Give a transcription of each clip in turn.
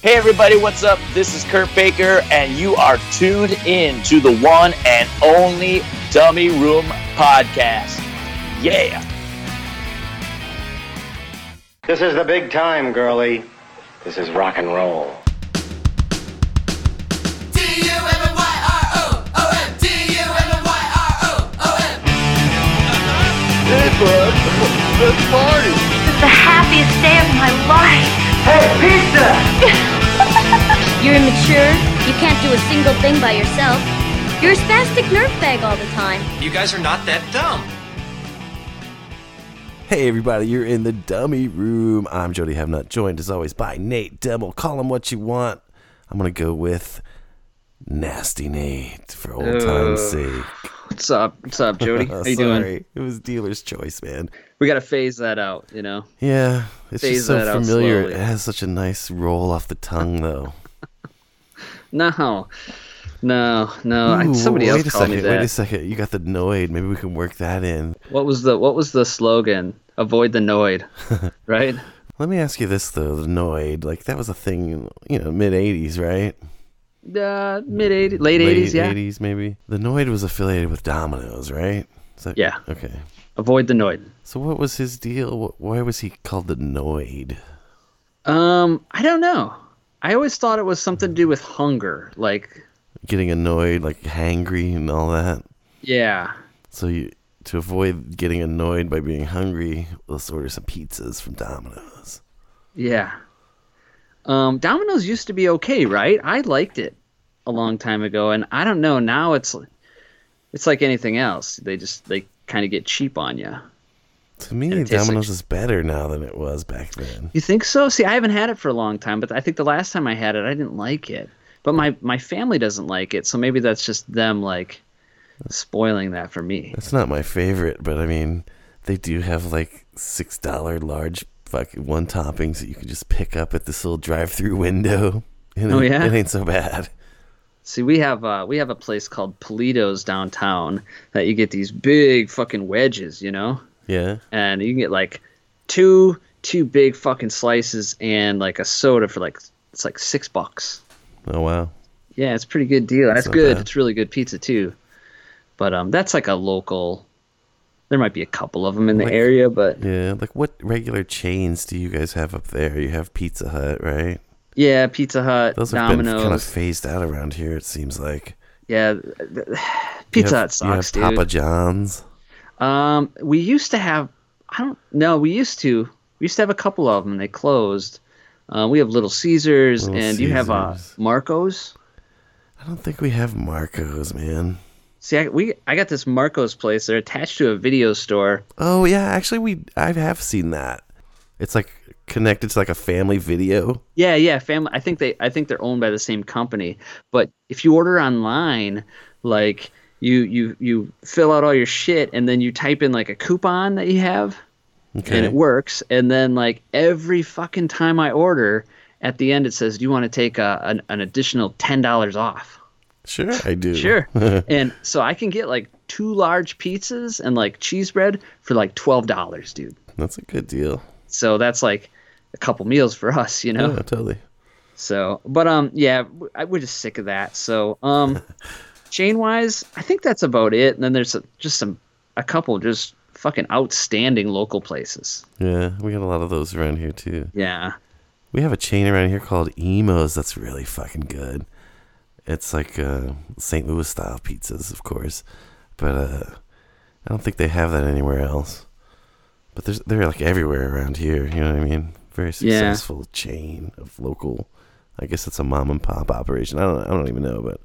Hey everybody, what's up? This is Kurt Baker, and you are tuned in to the one and only Dummy Room Podcast. Yeah! This is the big time, girlie. This is rock and roll. D-U-M-M-Y-R-O-O-M D-U-M-M-Y-R-O-O-M Hey bud, let's party! This is the happiest day of my life! Hey, pizza! You're immature. You can't do a single thing by yourself. You're a spastic nerfbag all the time. You guys are not that dumb. Hey, everybody. You're in the Dummy Room. I'm Jody Havnut, joined as always by Nate Demmel. Call him what you want. I'm going to go with Nasty Nate for old time's sake. What's up? What's up, Jody? How you doing? It was dealer's choice, man. We got to phase that out, you know? Yeah. It's phase just so familiar. It has such a nice roll off the tongue, though. No. Ooh, somebody else called me that. Wait a second. You got the Noid. Maybe we can work that in. What was the slogan? Avoid the Noid, right? Let me ask you this, though. The Noid, like, that was a thing, you know, mid-'80s, right? Mid-'80s, late 80s, yeah. 80s, maybe. The Noid was affiliated with Domino's, right? Yeah. Okay. Avoid the Noid. So what was his deal? Why was he called the Noid? I don't know. I always thought it was something to do with hunger, like getting annoyed, like hangry and all that. Yeah. So to avoid getting annoyed by being hungry, let's order some pizzas from Domino's. Yeah. Domino's used to be okay, right? I liked it a long time ago, and I don't know. Now it's like anything else. They kind of get cheap on you. To me, Domino's is better now than it was back then. You think so? See, I haven't had it for a long time, but I think the last time I had it, I didn't like it. But my family doesn't like it, so maybe that's just them like spoiling that for me. It's not my favorite, but I mean, they do have like $6 large fucking one toppings that you can just pick up at this little drive-through window. And it ain't so bad. See, we have a place called Polito's downtown that you get these big fucking wedges, you know? Yeah. And you can get like two big fucking slices and like a soda for like, it's like $6. Oh, wow. Yeah, it's a pretty good deal. That's good. Bad. It's really good pizza too. But that's like a local, there might be a couple of them in the area, but. Yeah, like what regular chains do you guys have up there? You have Pizza Hut, right? Yeah, Pizza Hut, Domino's. Those have been kind of phased out around here, it seems like. Yeah, Pizza Hut sucks, dude. You have Papa John's. We used to have a couple of them. They closed. We have Little Caesars, and you have Marcos. I don't think we have Marcos, man. See, I got this Marcos place. They're attached to a video store. Oh, yeah. Actually, I have seen that. It's like connected to like a Family Video. Yeah, Family. I think they're owned by the same company. But if you order online, like you fill out all your shit and then you type in like a coupon that you have, and it works. And then like every fucking time I order, at the end it says, "Do you want to take an additional $10 off?" Sure, I do. Sure. And so I can get like two large pizzas and like cheese bread for like $12, dude. That's a good deal. So that's like a couple meals for us, you know? Yeah, totally. So, but yeah, we're just sick of that. So, chain-wise, I think that's about it. And then there's a couple just fucking outstanding local places. Yeah, we got a lot of those around here too. Yeah. We have a chain around here called Emo's that's really fucking good. It's like St. Louis style pizzas, of course. But I don't think they have that anywhere else. But they're like everywhere around here, you know what I mean? Very successful chain of local. I guess it's a mom and pop operation. I don't even know, but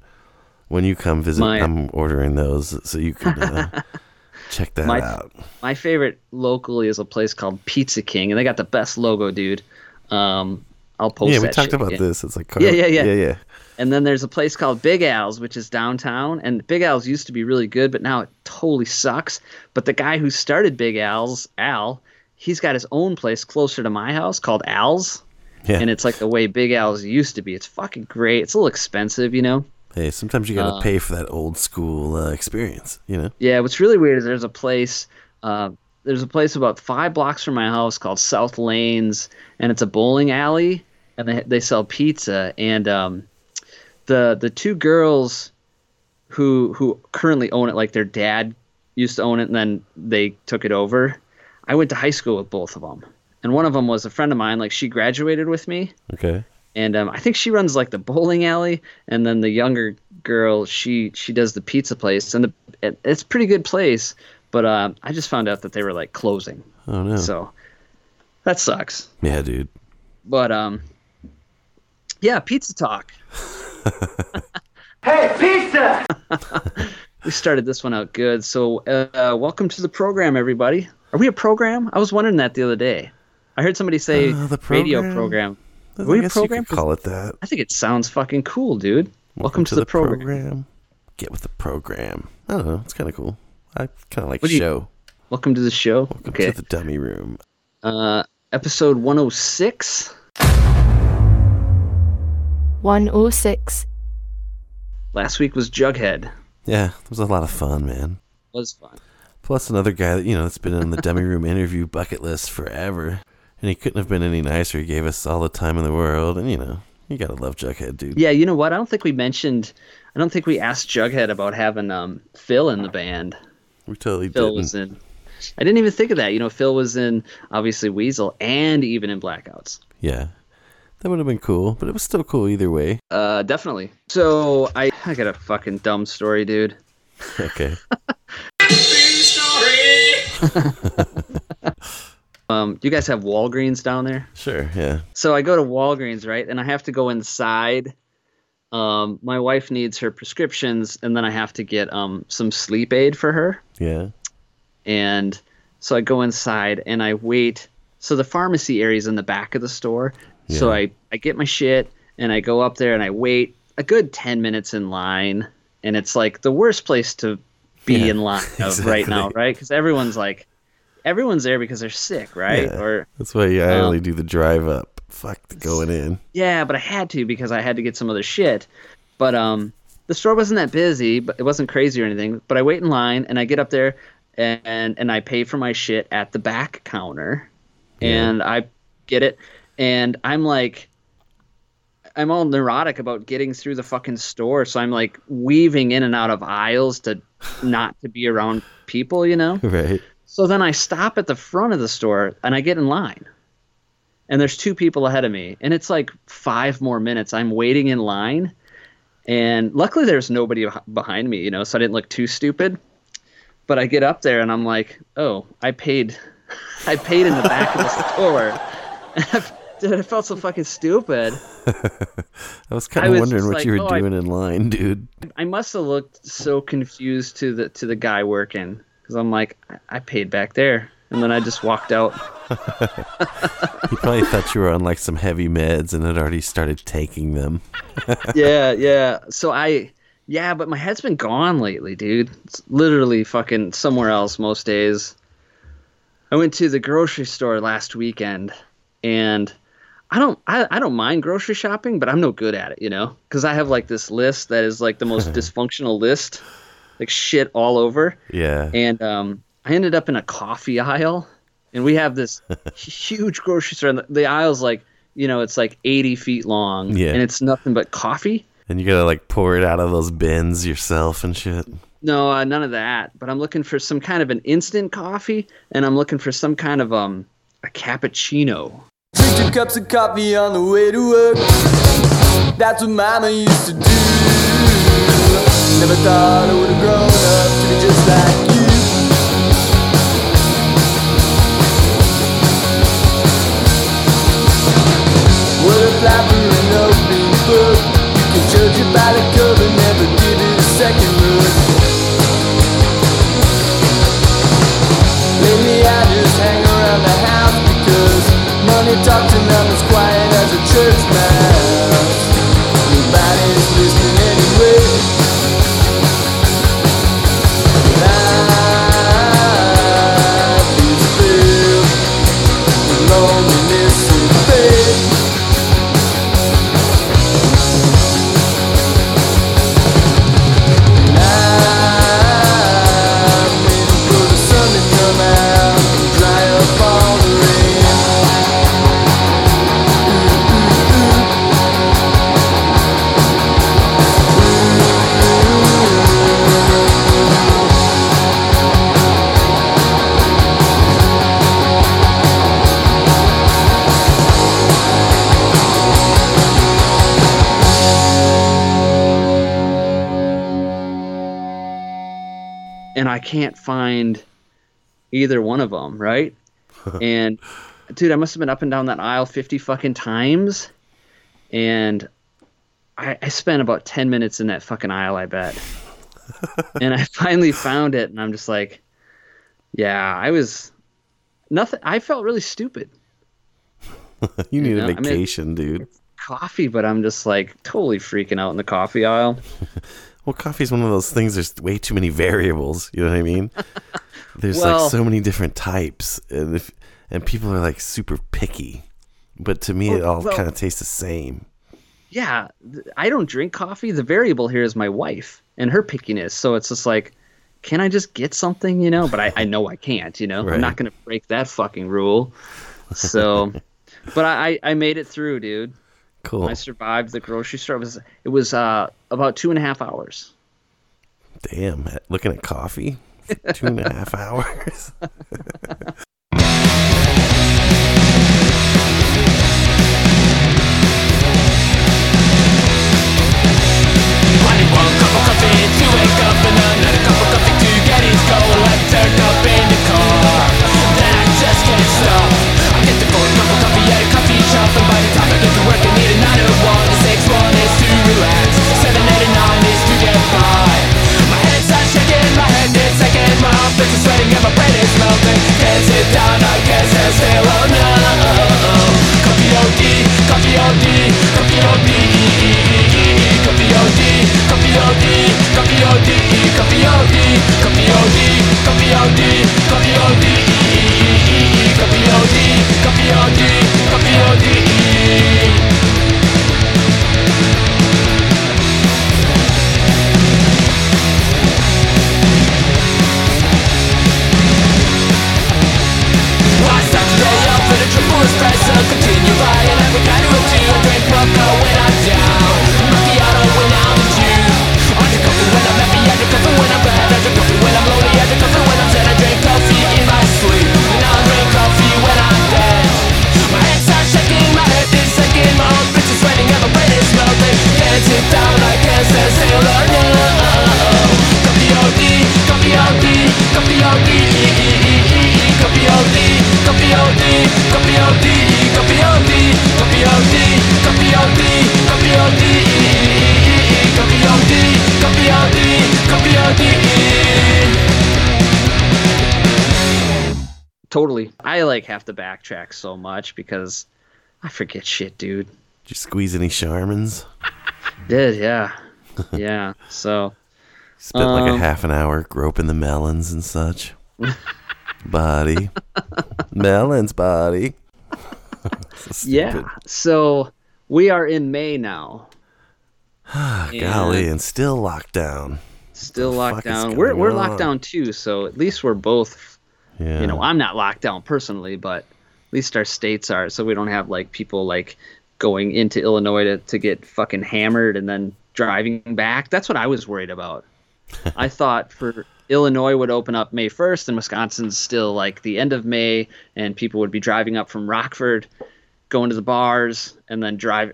when you come visit, I'm ordering those so you can check that out. My favorite locally is a place called Pizza King, and they got the best logo, dude. I'll post that. Yeah, we talked about this. It's like yeah. And then there's a place called Big Al's, which is downtown. And Big Al's used to be really good, but now it totally sucks. But the guy who started Big Al's, Al, he's got his own place closer to my house called Al's. Yeah. And it's like the way Big Al's used to be. It's fucking great. It's a little expensive, you know. Hey, sometimes you got to pay for that old school experience, you know. Yeah, what's really weird is there's a place about 5 blocks from my house called South Lanes, and it's a bowling alley. and they sell pizza. And the two girls who currently own it, like their dad used to own it, and then they took it over. I went to high school with both of them, and one of them was a friend of mine. Like, she graduated with me. Okay. And I think she runs like the bowling alley, and then the younger girl, she does the pizza place, and it's a pretty good place. But I just found out that they were like closing. Oh no! So that sucks. Yeah, dude. But yeah, pizza talk. Hey, pizza! We started this one out good. So welcome to the program, everybody. Are we a program? I was wondering that the other day. I heard somebody say the program. Radio program. Are we a program? Call it that. I think it sounds fucking cool, dude. Welcome to the program. Get with the program. I don't know. It's kind of cool. I kind of like the show. Welcome to the show. Welcome to the dummy room. Episode 106. 106. Last week was Jughead. Yeah, it was a lot of fun, man. It was fun. Plus another guy that, that's been on the dummy room interview bucket list forever. And he couldn't have been any nicer. He gave us all the time in the world. And, you got to love Jughead, dude. Yeah, you know what? I don't think we asked Jughead about having Phil in the band. We totally didn't. Phil was in. I didn't even think of that. Phil was in, obviously, Weasel and even in Blackouts. Yeah. That would have been cool. But it was still cool either way. Definitely. So I got a fucking dumb story, dude. Okay. Story! Do you guys have Walgreens down there? Sure, yeah. So I go to Walgreens, right? And I have to go inside. My wife needs her prescriptions, and then I have to get some sleep aid for her. Yeah. And so I go inside, and I wait. So the pharmacy area is in the back of the store. Yeah. So I get my shit, and I go up there, and I wait a good 10 minutes in line. And it's like the worst place to be in line exactly. right now, right? Because everyone's there because they're sick, right? Yeah, or that's why I only do the drive up. Fuck the going in. Yeah, but I had to because I had to get some other shit. But the store wasn't that busy, but it wasn't crazy or anything. But I wait in line, and I get up there, and I pay for my shit at the back counter, and I get it, and I'm all neurotic about getting through the fucking store, so I'm like weaving in and out of aisles to not to be around people, Right. So then I stop at the front of the store, and I get in line. And there's two people ahead of me. And it's like 5 more minutes. I'm waiting in line. And luckily there's nobody behind me, so I didn't look too stupid. But I get up there, and I'm like, oh, I paid in the back of the store. Dude, I felt so fucking stupid. I was kind of wondering what you were doing in line, dude. I must have looked so confused to the guy working. Because I'm like, I paid back there. And then I just walked out. He probably thought you were on like some heavy meds and had already started taking them. Yeah. So but my head's been gone lately, dude. It's literally fucking somewhere else most days. I went to the grocery store last weekend. And I don't mind grocery shopping, but I'm no good at it, Because I have like this list that is like the most dysfunctional list. Like shit all over. Yeah. And I ended up in a coffee aisle, and we have this huge grocery store, and the aisle's like, it's like 80 feet long. Yeah. And it's nothing but coffee. And you gotta like pour it out of those bins yourself and shit. No, none of that. But I'm looking for some kind of an instant coffee, and I'm looking for some kind of a cappuccino. 2 cups of coffee on the way to work. That's what Mama used to do. Never thought I would have grown up to be just like you. What if life were an open book? You can judge it by the cover, never give it a second look. Lately I just hang around the house because money talks and I'm as quiet as a church mouse. Nobody's listening anyway. and I can't find either one of them, right? And dude, I must have been up and down that aisle 50 fucking times, and I spent about 10 minutes in that fucking aisle, I bet. And I finally found it, and I'm just like, yeah, I was nothing. I felt really stupid. You need a vacation, dude. Coffee, but I'm just like totally freaking out in the coffee aisle. Well, coffee is one of those things. There's way too many variables. You know what I mean? There's like so many different types, and people are like super picky. But to me, it all kind of tastes the same. Yeah, I don't drink coffee. The variable here is my wife and her pickiness. So it's just like, can I just get something? You know, but I know I can't. You know, right. I'm not going to break that fucking rule. So, but I made it through, dude. Cool. I survived the grocery store. It was about 2.5 hours. Damn, looking at coffee, 2.5 hours. I need one cup of coffee to wake up, and another cup of coffee to get it going. Like third cup in the car, then I just can't stop. I get the fourth cup of coffee at a coffee shop, and by the time I get to work, I need another one. The sixth one is to relax, 7, 8, and 9 is to get by. My hands are shaking, my head is aching, my arms are sweating, and my brain is melting. Can't sit down, I guess I still oh no. Coffee OD, coffee OD, coffee OD, coffee OD, coffee OD, coffee OD, coffee OD, coffee OD, coffee OD, coffee OD, coffee OD, coffee OD, coffee OD. I start the day up with a triple espresso, continue buying every kind of routine. I drink mocha when I'm down, macchiato when I'm with you. I drink coffee when I'm happy, I drink coffee when I'm bad, I drink coffee when I'm lonely, I drink coffee when I'm sad. I drink coffee in my sleep, and I drink coffee when I'm dead. My hands are shaking, my head is shaking, my own bitch is sweating, and my brain is melting. Can't sit down, I can't stand still, oh no. Coffee OD, coffee OD, coffee OD, coffee OD, coffee OD, coffee OD, coffee OD, coffee OD, coffee OD, coffee OD, coffee OD, coffee OD, coffee OD. Totally. I like have to backtrack so much because I forget shit, dude. Did you squeeze any Charmins? Did, yeah. Yeah. So spent like a half an hour groping the melons and such. Body. Melon's body. So yeah. So we are in May now. Golly, and still locked down. Still locked down. We're locked down too, so at least we're both, you know, I'm not locked down personally, but at least our states are, so we don't have like people like going into Illinois to get fucking hammered and then driving back. That's what I was worried about. I thought for Illinois would open up May 1st and Wisconsin's still like the end of May, and people would be driving up from Rockford, going to the bars, and then drive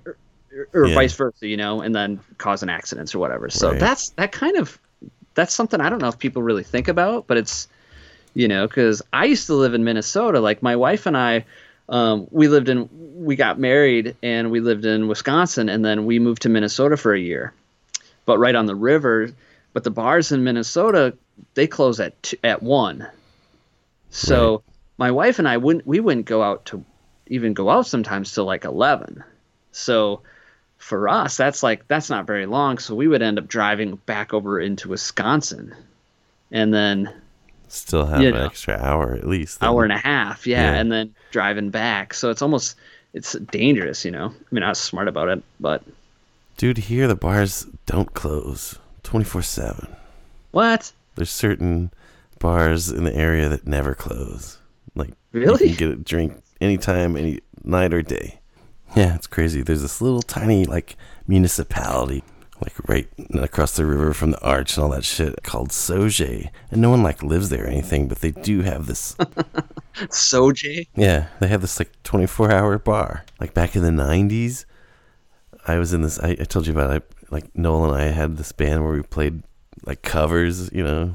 or vice versa, you know, and then causing accidents or whatever. So that's something I don't know if people really think about, but it's, you know, because I used to live in Minnesota. Like my wife and I, we got married and we lived in Wisconsin, and then we moved to Minnesota for a year, but right on the river. But the bars in Minnesota, they close at 1. So my wife and I wouldn't go out sometimes till like 11. So for us, that's not very long. So we would end up driving back over into Wisconsin, and then still have an extra hour at least, hour and a half, and then driving back. So it's dangerous, you know. I mean, I was smart about it, but dude, here the bars don't close 24/7. What? There's certain bars in the area that never close. Like, really? You can get a drink anytime, any night or day. Yeah, it's crazy. There's this little tiny like municipality like right across the river from the arch and all that shit called Sojay, and no one like lives there or anything, but they do have this Sojay? Yeah, they have this like 24-hour bar. Like back in the 90s, I was in this I told you about it. Like Noel and I had this band where we played like covers, you know,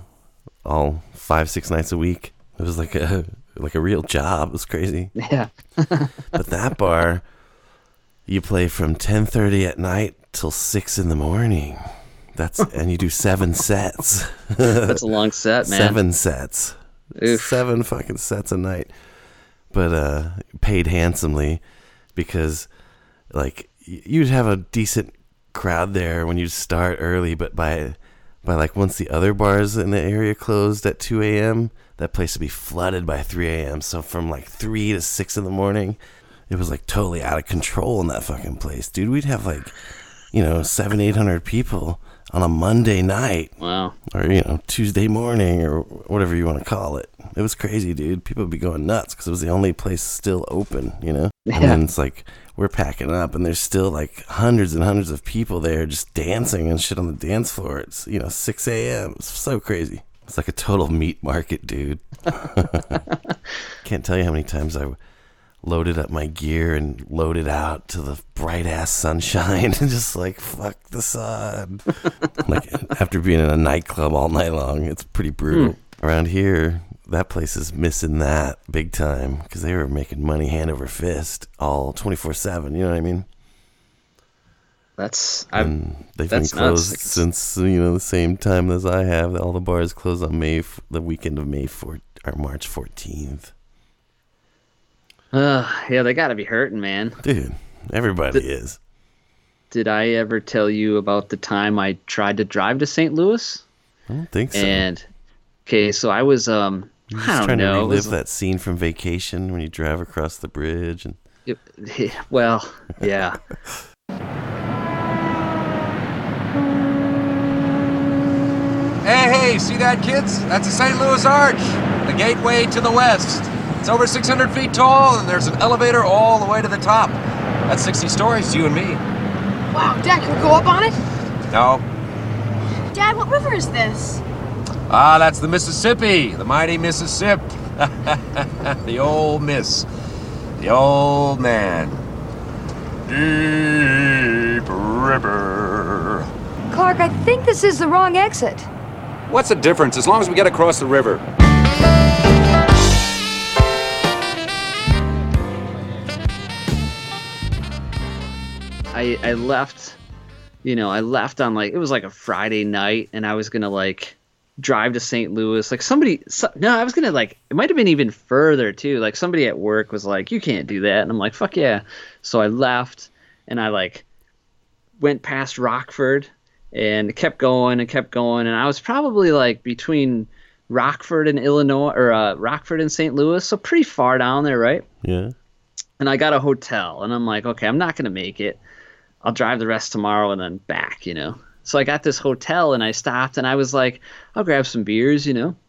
all 5-6 nights a week. It was like a real job. It was crazy. Yeah. But that bar, you play from 10:30 at night till 6 in the morning. That's and you do 7 sets. That's a long set, man. 7 sets. Oof. 7 fucking sets a night. But paid handsomely, because like you'd have a decent crowd there when you start early, but by like once the other bars in the area closed at 2 a.m., that place would be flooded by 3 a.m. So from like 3 to 6 in the morning, it was like totally out of control in that fucking place. Dude, we'd have like, 700-800 people on a Monday night. Wow. Or, Tuesday morning or whatever you want to call it. It was crazy, dude. People would be going nuts because it was the only place still open, Yeah. And then it's like we're packing up and there's still like hundreds and hundreds of people there just dancing and shit on the dance floor. It's, 6 a.m. It's so crazy. It's like a total meat market, dude. Can't tell you how many times I loaded up my gear and loaded out to the bright ass sunshine and just like, fuck the sun. Like after being in a nightclub all night long, it's pretty brutal. Around here, that place is missing that big time because they were making money hand over fist all 24/7. You know what I mean? They've been closed nuts. Since the same time as I have. All the bars closed on the weekend of March 14th. Yeah, they got to be hurting, man. Dude, everybody is. Did I ever tell you about the time I tried to drive to St. Louis? I don't think so. Okay, so I was I don't know. To relive that scene from Vacation when you drive across the bridge and. Well, yeah. Hey, see that, kids? That's the St. Louis Arch, the gateway to the West. It's over 600 feet tall, and there's an elevator all the way to the top. That's 60 stories, you and me. Wow, Dad, can we go up on it? No. Dad, what river is this? Ah, that's the Mississippi, the mighty Mississippi. The old miss. The old man. Deep river. Clark, I think this is the wrong exit. What's the difference as long as we get across the river? I left, on like, it was like a Friday night and I was going to like drive to St. Louis. Like I was going to like, it might've been even further too. Like somebody at work was like, you can't do that. And I'm like, fuck yeah. So I left and I like went past Rockford. And kept going, and I was probably like between Rockford and Illinois, or Rockford and St. Louis, so pretty far down there, right? Yeah. And I got a hotel, and I'm like, okay, I'm not gonna make it. I'll drive the rest tomorrow and then back, So I got this hotel, and I stopped, and I was like, I'll grab some beers, And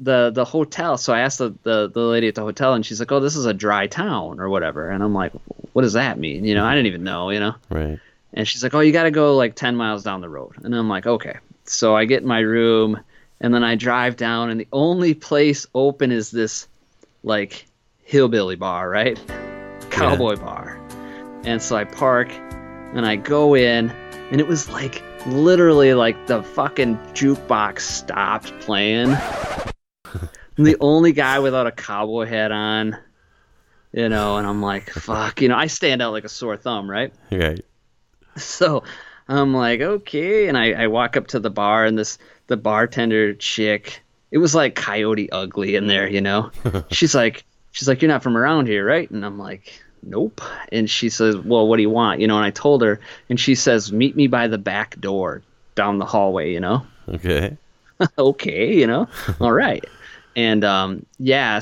the hotel, so I asked the lady at the hotel, and she's like, oh, this is a dry town or whatever, and I'm like, what does that mean? I didn't even know, Right. And she's like, oh, you got to go like 10 miles down the road. And I'm like, okay. So I get in my room and then I drive down and the only place open is this like hillbilly bar, right? Cowboy bar. And so I park and I go in and it was like literally like the fucking jukebox stopped playing. I'm the only guy without a cowboy hat on, and I'm like, fuck, I stand out like a sore thumb, right? Right. So I'm like, okay. And I walk up to the bar and the bartender chick, it was like Coyote Ugly in there, she's like, you're not from around here, right? And I'm like, nope. And she says, well, what do you want? And I told her and she says, meet me by the back door down the hallway, Okay. Okay. All right. And,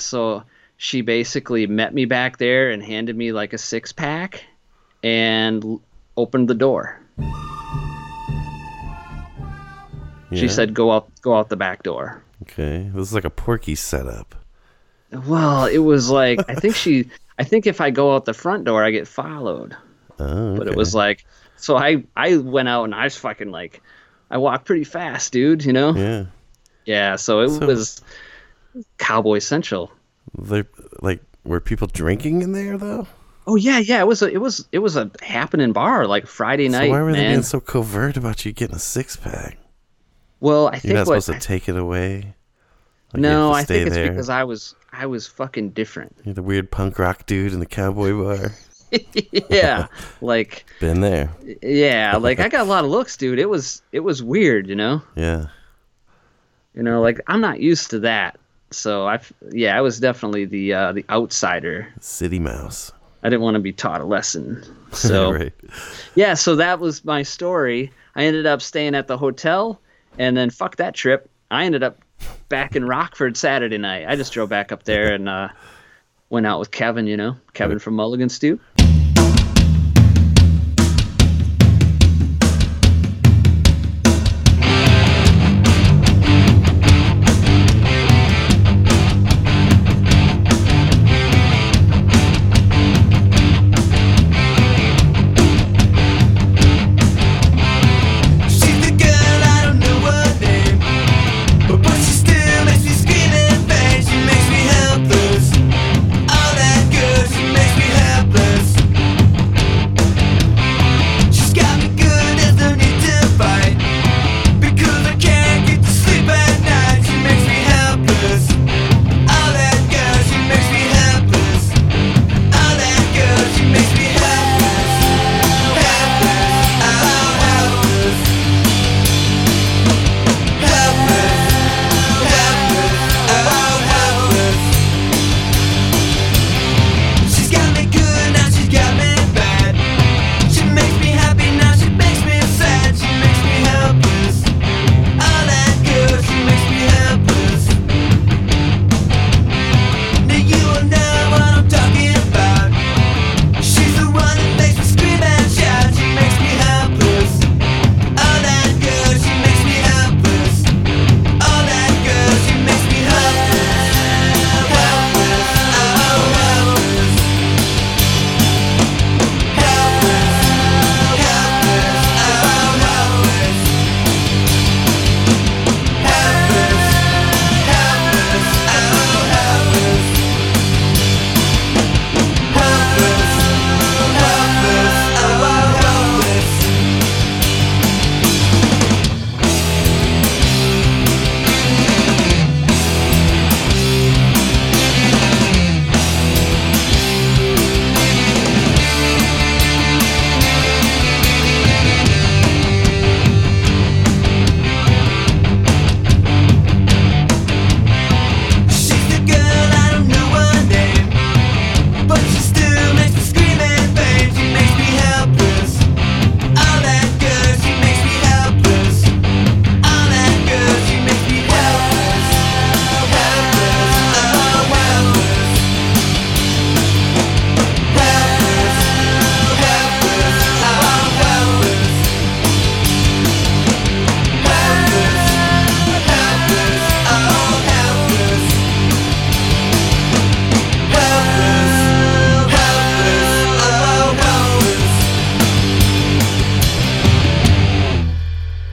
so she basically met me back there and handed me like a 6-pack and opened the door. Yeah. She said, go out the back door. Okay. This is like a Porky setup. Well, it was like, I think if I go out the front door, I get followed. Oh, okay. But it was like, so I went out and I was fucking like, I walked pretty fast, dude, Yeah. Yeah. So it was Cowboy Central. Like, were people drinking in there though? Oh yeah, it was a happening bar like Friday night. So why were they being so covert about you getting a 6-pack? Well, I think you're not supposed to take it away. Like, no, I think it's because I was fucking different. You're the weird punk rock dude in the cowboy bar. Yeah, like been there. Yeah, like I got a lot of looks, dude. It was weird, you know. Yeah. You know, like I'm not used to that, so I was definitely the outsider. City mouse. I didn't want to be taught a lesson. So, right. Yeah, so that was my story. I ended up staying at the hotel, and then fuck that trip. I ended up back in Rockford Saturday night. I just drove back up there and went out with Kevin, you know, Kevin from Mulligan Stew.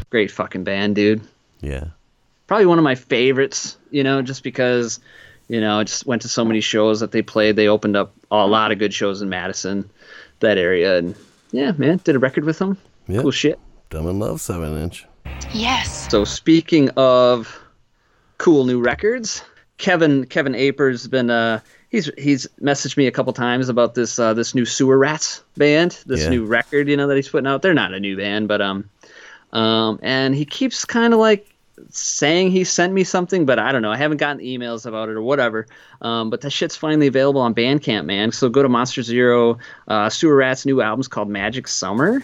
Great fucking band, dude. Yeah. Probably one of my favorites, you know, just because, you know, I just went to so many shows that they played. They opened up a lot of good shows in Madison, that area. And yeah, man, did a record with them. Yep. Cool shit. Dumb and Love 7-inch. Yes. So speaking of cool new records, Kevin Aper's been, he's messaged me a couple times about this, this new Sewer Rats band, this new record, you know, that he's putting out. They're not a new band, but, and he keeps kind of like saying he sent me something, but I don't know. I haven't gotten emails about it or whatever. But that shit's finally available on Bandcamp, man. So go to Monster Zero. Sewer Rats' new album's called Magic Summer.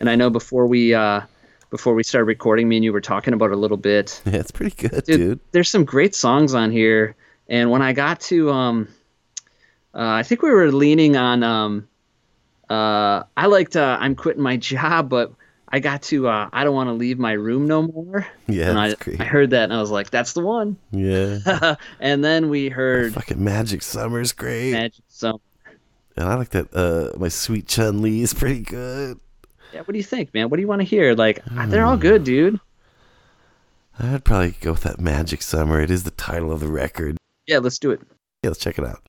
And I know before we started recording, me and you were talking about it a little bit. Yeah, it's pretty good, dude. There's some great songs on here. And when I got to, I think we were leaning on, I liked I'm Quitting My Job, but I got to I Don't Want to Leave My Room No More. Yeah, and I heard that and I was like, that's the one. Yeah. And then we heard fucking Magic Summer's great. Magic Summer. And I like that My Sweet Chun-Li's pretty good. Yeah, what do you think, man? What do you want to hear? Like, they're all good, dude. I'd probably go with that Magic Summer. It is the title of the record. Yeah, let's do it. Yeah, let's check it out.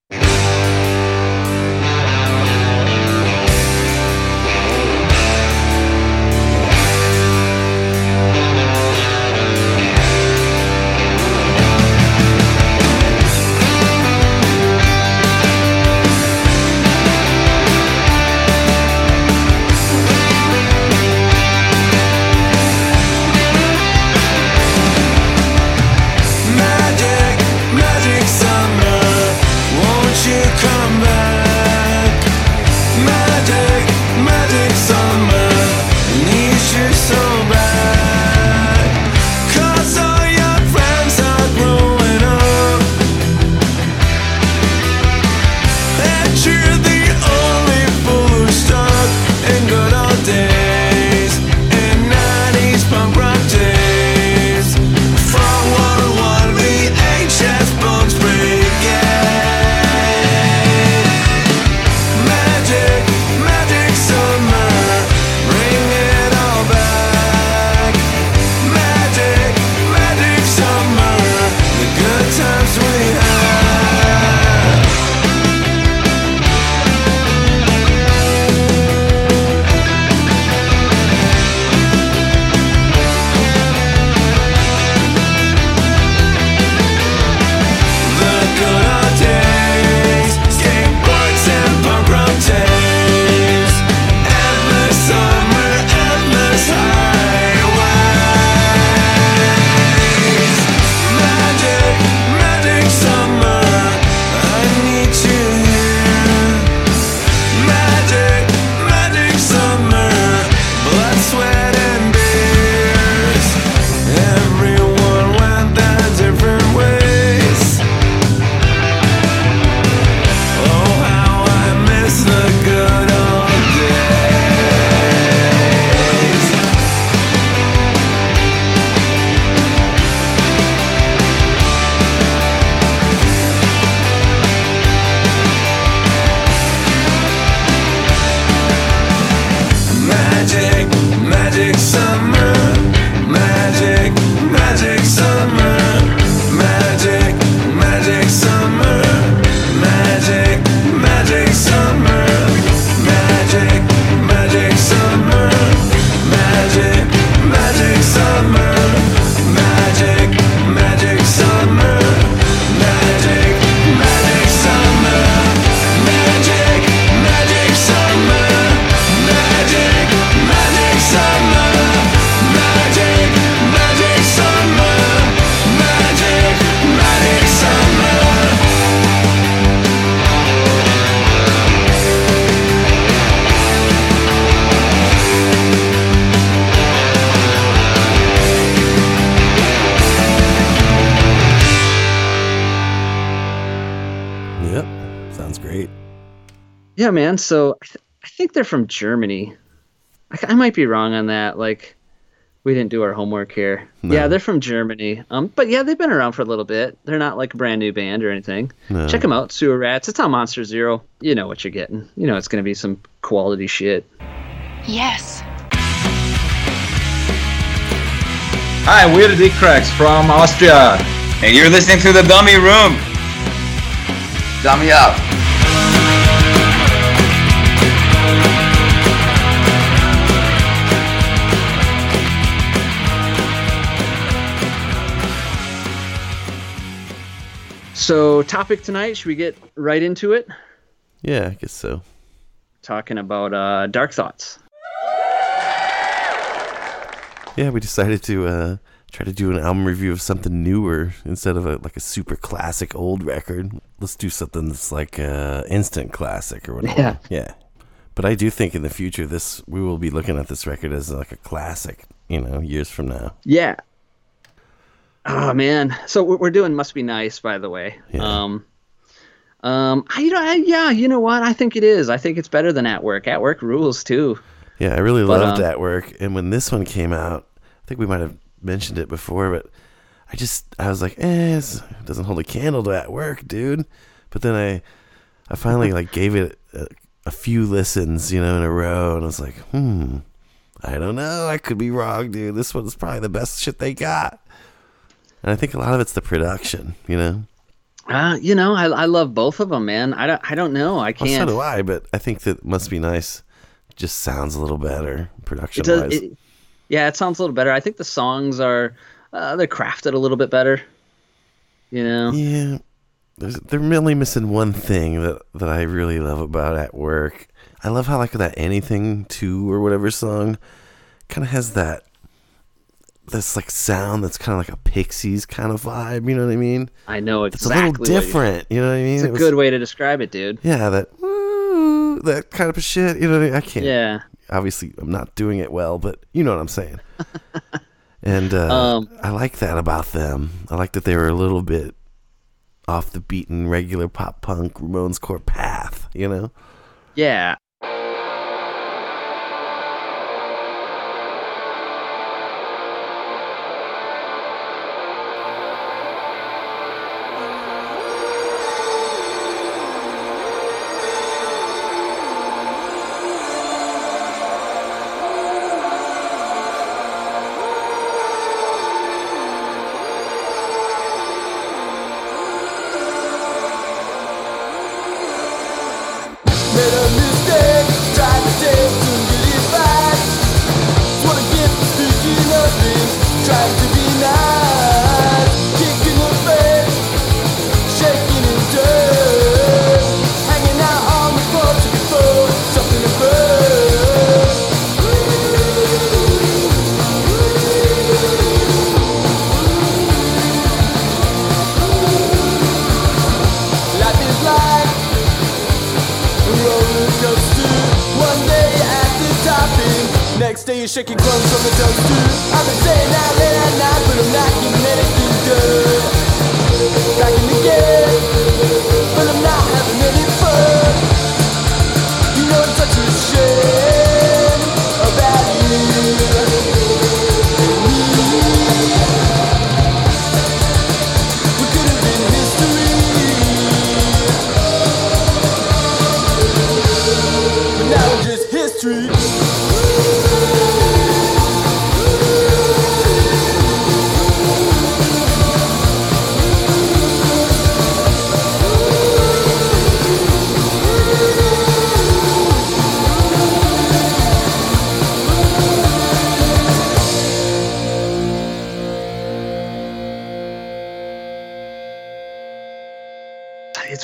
Magic Summer needs you so bad, 'cause all your friends are growing up, and you're the only fool who's stuck in good old days, in 90s punk rock days. From 101 the HS bugs break. Yeah, man. So I think they're from Germany. I might be wrong on that. Like, we didn't do our homework here. No. Yeah, they're from Germany. But yeah, they've been around for a little bit. They're not like a brand new band or anything. No. Check them out, Sewer Rats. It's on Monster Zero. You know what you're getting. You know it's going to be some quality shit. Yes. Hi, we're the Dick Cracks from Austria, and you're listening to The Dummy Room. Dummy up. So, topic tonight, should we get right into it? Yeah, I guess so. Talking about Dark Thoughts. Yeah, we decided to try to do an album review of something newer instead of a super classic old record. Let's do something that's like instant classic or whatever. Yeah. Yeah. But I do think in the future we will be looking at this record as like a classic, you know, years from now. Yeah. Oh man, so we're doing Must Be Nice, by the way. Yeah. I think it is. I think it's better than At Work. At Work rules too. Yeah, I really loved At Work, and when this one came out, I think we might have mentioned it before, but I was like, it doesn't hold a candle to At Work, dude. But then I finally like gave it a few listens, you know, in a row, and I was like, I don't know, I could be wrong, dude. This one's probably the best shit they got. And I think a lot of it's the production, you know? I love both of them, man. I don't know. I can't. Well, so do I, but I think that Must Be Nice just sounds a little better production-wise. It sounds a little better. I think the songs are, they're crafted a little bit better, you know? Yeah. They're really missing one thing that I really love about At Work. I love how like that Anything Too or whatever song kind of has that. This like sound that's kind of like a Pixies kind of vibe, you know what I mean? I know exactly. It's a little different, you know what I mean? It's a good way to describe it, dude. Yeah, that do that kind of shit. You know, I can't. Yeah. Obviously, I'm not doing it well, but you know what I'm saying. And I like that about them. I like that they were a little bit off the beaten regular pop punk Ramones core path, you know? Yeah.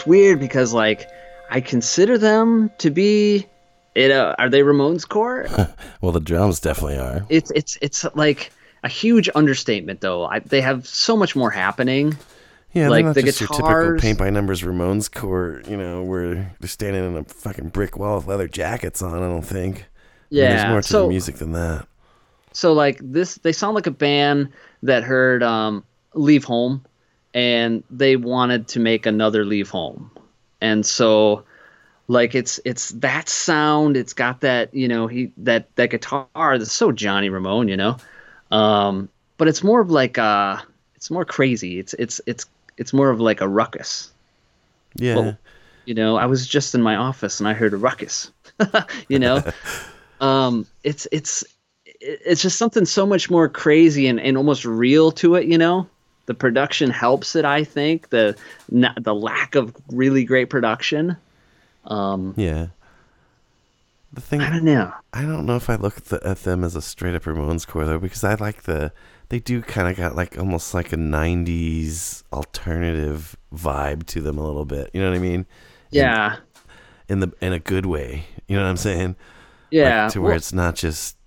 Weird because like I consider them to be, you know, are they Ramones core? Well, the drums definitely are. It's like a huge understatement though. They have so much more happening. Yeah, like the guitars, your typical paint by numbers Ramones core. You know, where they're standing in a fucking brick wall with leather jackets on. I don't think. Yeah, I mean, there's more to the music than that. So like this, they sound like a band that heard "Leave Home." And they wanted to make another Leave Home. And so like it's that sound, it's got that, you know, that guitar that's so Johnny Ramone, you know. But it's more of like it's more crazy. It's more of like a ruckus. Yeah. Well, you know, I was just in my office and I heard a ruckus. You know. It's just something so much more crazy and almost real to it, you know. The production helps it, I think. The lack of really great production. Yeah. The thing I don't know. I don't know if I look at them as a straight up Ramones core though, because I like they do kind of got like almost like a '90s alternative vibe to them a little bit. You know what I mean? Yeah. In a good way. You know what I'm saying? Yeah. Like, to where it's not just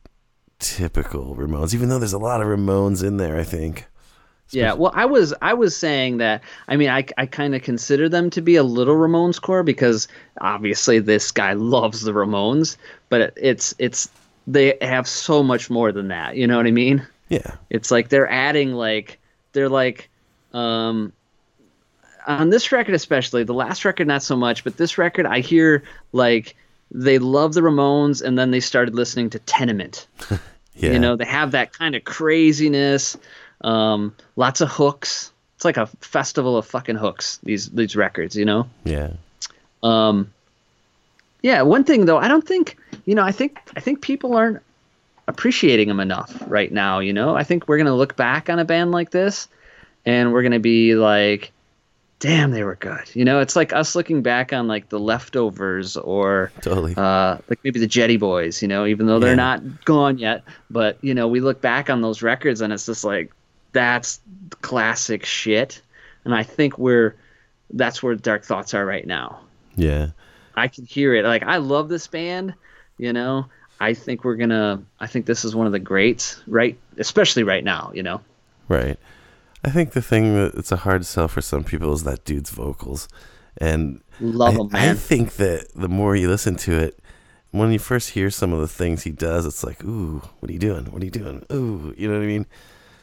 typical Ramones, even though there's a lot of Ramones in there, I think. Yeah, well, I was saying that. I mean, I kind of consider them to be a little Ramones core because obviously this guy loves the Ramones, but it's they have so much more than that. You know what I mean? Yeah. It's like they're adding like they're like on this record especially, the last record not so much, but this record I hear like they love the Ramones and then they started listening to Tenement. Yeah. You know, they have that kind of craziness. Lots of hooks. It's like a festival of fucking hooks, these records, you know? Yeah. Yeah, one thing though, I don't think, you know, I think people aren't appreciating them enough right now, you know? I think we're going to look back on a band like this and we're going to be like, damn, they were good. You know, it's like us looking back on like the Leftovers or totally. Like maybe the Jetty Boys, you know, even though they're not gone yet, but you know, we look back on those records and it's just like, that's classic shit. And I think that's where Dark Thoughts are right now. Yeah. I can hear it. Like, I love this band, you know, I think this is one of the greats, right? Especially right now, you know? Right. I think the thing that it's a hard sell for some people is that dude's vocals. And love him, man. I think that the more you listen to it, when you first hear some of the things he does, it's like, ooh, what are you doing? What are you doing? Ooh, you know what I mean?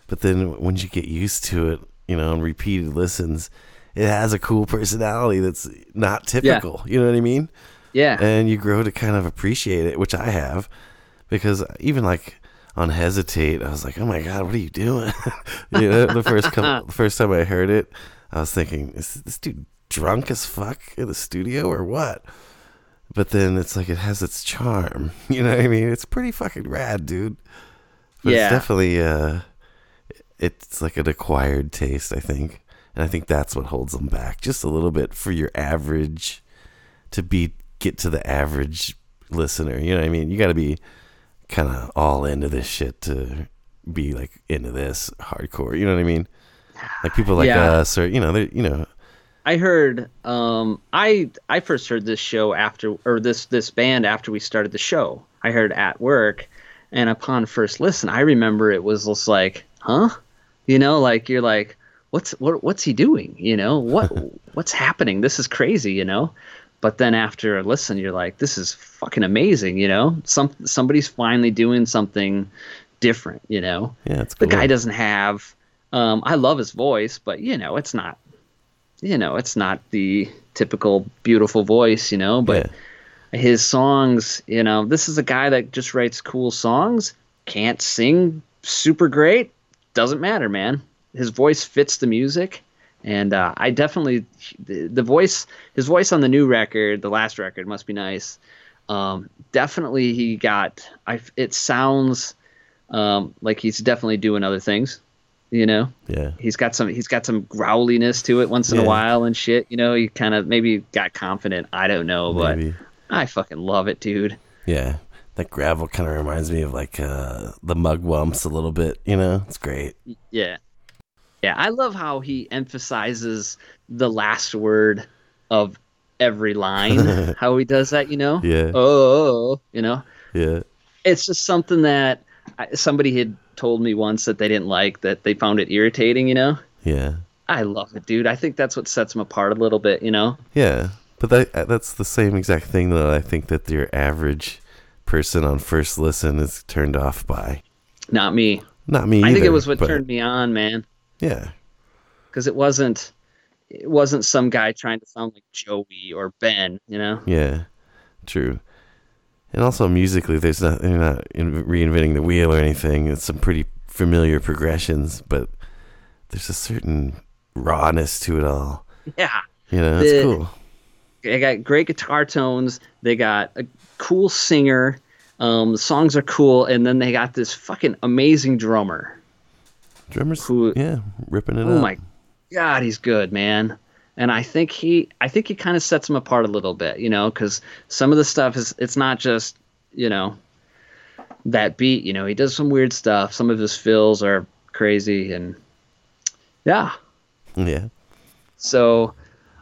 But then once you get used to it, you know, and repeated listens, it has a cool personality that's not typical. Yeah. You know what I mean? Yeah. And you grow to kind of appreciate it, which I have, because even like on Hesitate, I was like, oh my God, what are you doing? You know, the first time I heard it, I was thinking, is this dude drunk as fuck in the studio or what? But then it's like, it has its charm. You know what I mean? It's pretty fucking rad, dude. But yeah. It's definitely, it's like an acquired taste, I think. And I think that's what holds them back just a little bit for your average to get to the average listener. You know what I mean? You got to be kind of all into this shit to be like into this hardcore. You know what I mean? Like people like us or, you know, they, you know, I heard, I first heard this show after, or this band after we started the show. I heard At Work, and upon first listen, I remember it was just like, huh? You know, like you're like, what's he doing? You know, what's happening? This is crazy, you know? But then after a listen, you're like, this is fucking amazing, you know? Somebody's finally doing something different, you know? Yeah, it's cool. The guy doesn't have, I love his voice, but you know, it's not the typical beautiful voice, you know, but his songs, you know, this is a guy that just writes cool songs, can't sing super great, doesn't matter, man. His voice fits the music, and I definitely his voice on the new record, the last record, Must Be Nice, definitely he got, it sounds like he's definitely doing other things. You know, yeah, he's got some growliness to it once in a while and shit. You know, he kind of maybe got confident. I don't know, maybe. But I fucking love it, dude. Yeah, that gravel kind of reminds me of like the Mugwumps a little bit. You know, it's great. Yeah, I love how he emphasizes the last word of every line. How he does that, you know? Yeah. Oh, you know? Yeah. It's just something that somebody had told me once that they didn't like, that they found it irritating, you know? Yeah. I love it, dude. I think that's what sets them apart a little bit, you know? Yeah, but that's the same exact thing that I think that your average person on first listen is turned off by. Not me either, I think it was what turned me on, man. Yeah. Because it wasn't some guy trying to sound like Joey or Ben, you know? Yeah, true. And also musically, they're not reinventing the wheel or anything. It's some pretty familiar progressions, but there's a certain rawness to it all. Yeah. You know, it's cool. They got great guitar tones. They got a cool singer. The songs are cool. And then they got this fucking amazing drummer. Ripping it up. Oh, my God, he's good, man. And I think he kind of sets them apart a little bit, you know, because some of the stuff it's not just, you know, that beat, you know, he does some weird stuff. Some of his fills are crazy and yeah. Yeah. So,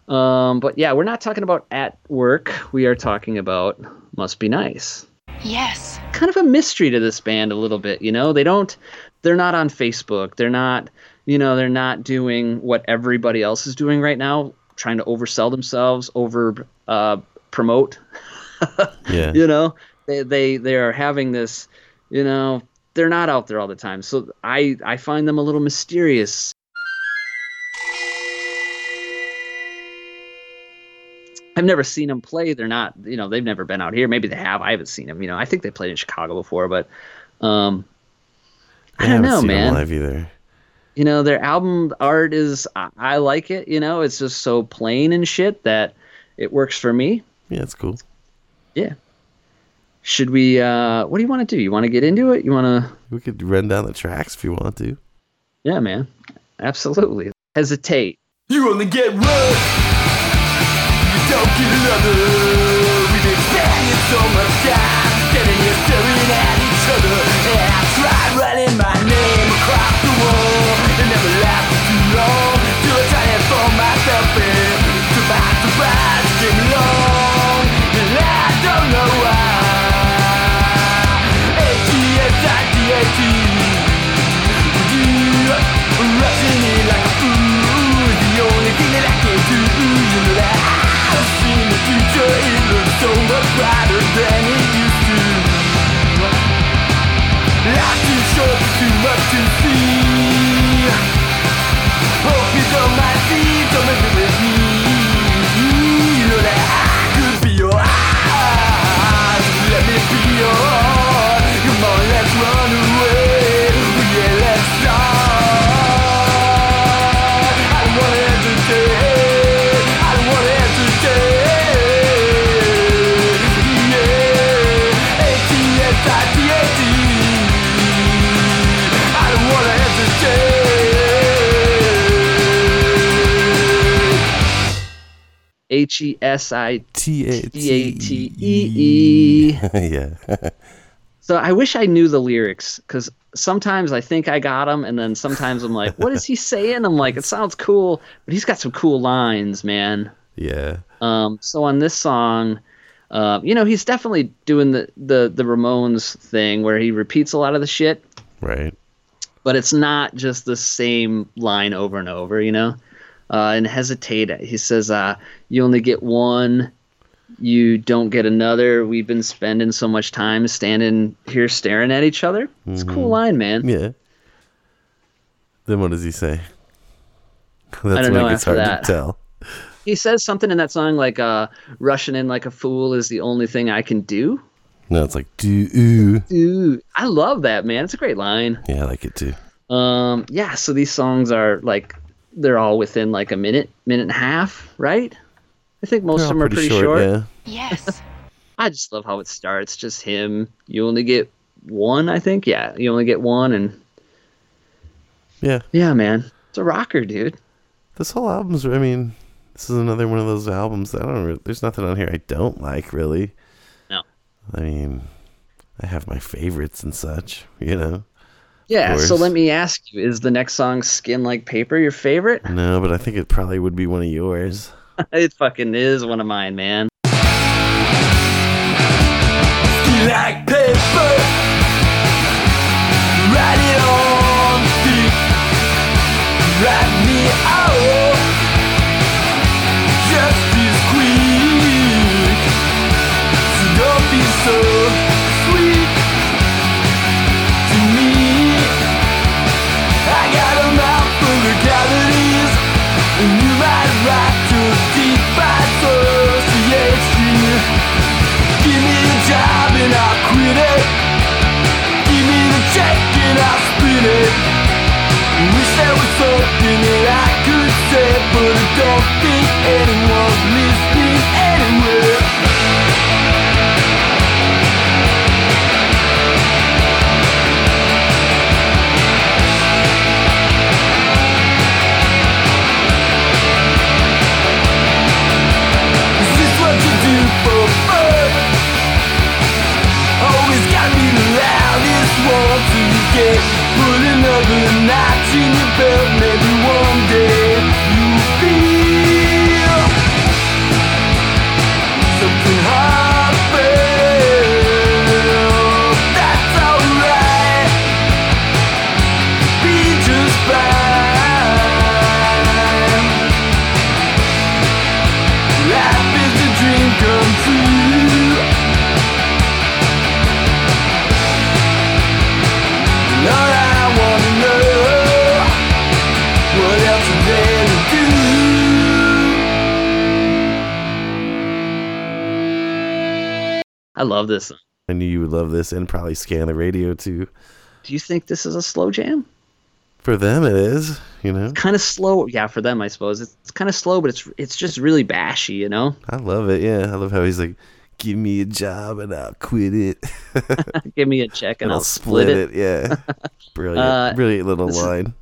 but yeah, we're not talking about At Work. We are talking about Must Be Nice. Yes. Kind of a mystery to this band a little bit, you know, they're not on Facebook. They're not, you know, they're not doing what everybody else is doing right now, trying to oversell themselves, promote. Yeah. You know, they are having this, you know, they're not out there all the time. So I find them a little mysterious. I've never seen them play. They're not, you know, they've never been out here. Maybe they have. I haven't seen them. You know, I think they played in Chicago before, but I don't know, man. I haven't seen them live either. You know, their album art is, I like it, you know, it's just so plain and shit that it works for me. Yeah, it's cool. Yeah. Should we, what do you want to do? You want to get into it? We could run down the tracks if you want to. Yeah, man. Absolutely. Hesitate. You only get one. You don't get another. We've been spending so much time standing here staring at each other. And I tried running my name across the wall. It never lasted too long. Till I transformed myself in surprise, came along. And I don't know why. A-T-S-I-T-A-T. Rushing in like a fool. The only thing that I can do, you know that. too much to see. Hope you don't mind me, don't make me with me. You know that I could be your eyes. Let me be your heart. Come on, let's run away. Yeah, let's start. I want it today. I want it today. Yeah, ATSITAT. HESITATEE. Yeah. So I wish I knew the lyrics, because sometimes I think I got them, and then sometimes I'm like, what is he saying? I'm like, it sounds cool, but he's got some cool lines, man. Yeah. So on this song, you know, he's definitely doing the Ramones thing where he repeats a lot of the shit. Right. But it's not just the same line over and over, you know? And Hesitate, he says, you only get one, you don't get another. We've been spending so much time standing here staring at each other. Mm-hmm. It's a cool line, man. Yeah. Then what does he say? That's I don't know after that. To tell. He says something in that song like, rushing in like a fool is the only thing I can do. No, it's like, do. I love that, man. It's a great line. Yeah, I like it too. Yeah, so these songs are like, they're all within like a minute and a half, right? I think most of them are pretty short. Yeah. Yes. I just love how it starts. Just him. You only get one, I think. Yeah, you only get one. And yeah. Yeah, man. It's a rocker, dude. This whole album's, I mean, this is another one of those albums that there's nothing on here I don't like, really. I mean, I have my favorites and such, you know. Yeah, so let me ask you, is the next song Skin Like Paper your favorite? No, but I think it probably would be one of yours. It fucking is one of mine, man. Skin like paper, write it on deep, write me out, just this quick, so don't be so. I love this. I knew you would love this, and probably Scan the Radio too. Do you think this is a slow jam? For them, it is. You know, it's kind of slow. Yeah, for them, I suppose it's kind of slow, but it's just really bashy. You know, I love it. Yeah, I love how he's like, "Give me a job and I'll quit it. Give me a check and I'll split it." Yeah, brilliant little line.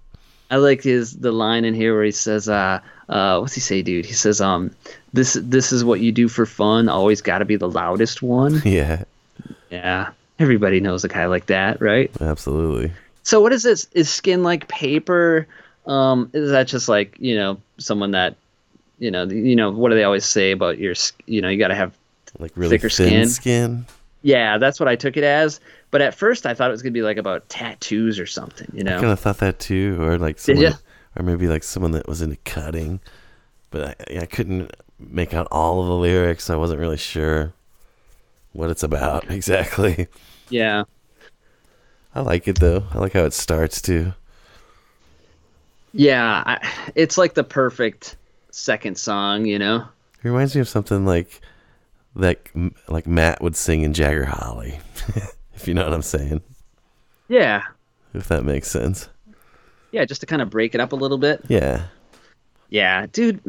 I like the line in here where he says, what's he say, dude? He says, this is what you do for fun. Always got to be the loudest one. Yeah. Yeah. Everybody knows a guy like that, right? Absolutely. So what is this? Is Skin Like Paper? Is that just like, you know, someone that, you know, what do they always say about your, you know, you got to have like really thicker skin. Yeah, that's what I took it as. But at first, I thought it was going to be like about tattoos or something, you know? I kind of thought that too, or like someone, or maybe like someone that was into cutting. But I couldn't make out all of the lyrics. I wasn't really sure what it's about exactly. Yeah. I like it though. I like how it starts too. Yeah, it's like the perfect second song, you know. It reminds me of something like Matt would sing in Jagger Holly, if you know what I'm saying. Yeah. If that makes sense. Yeah, just to kind of break it up a little bit. Yeah. Yeah, dude.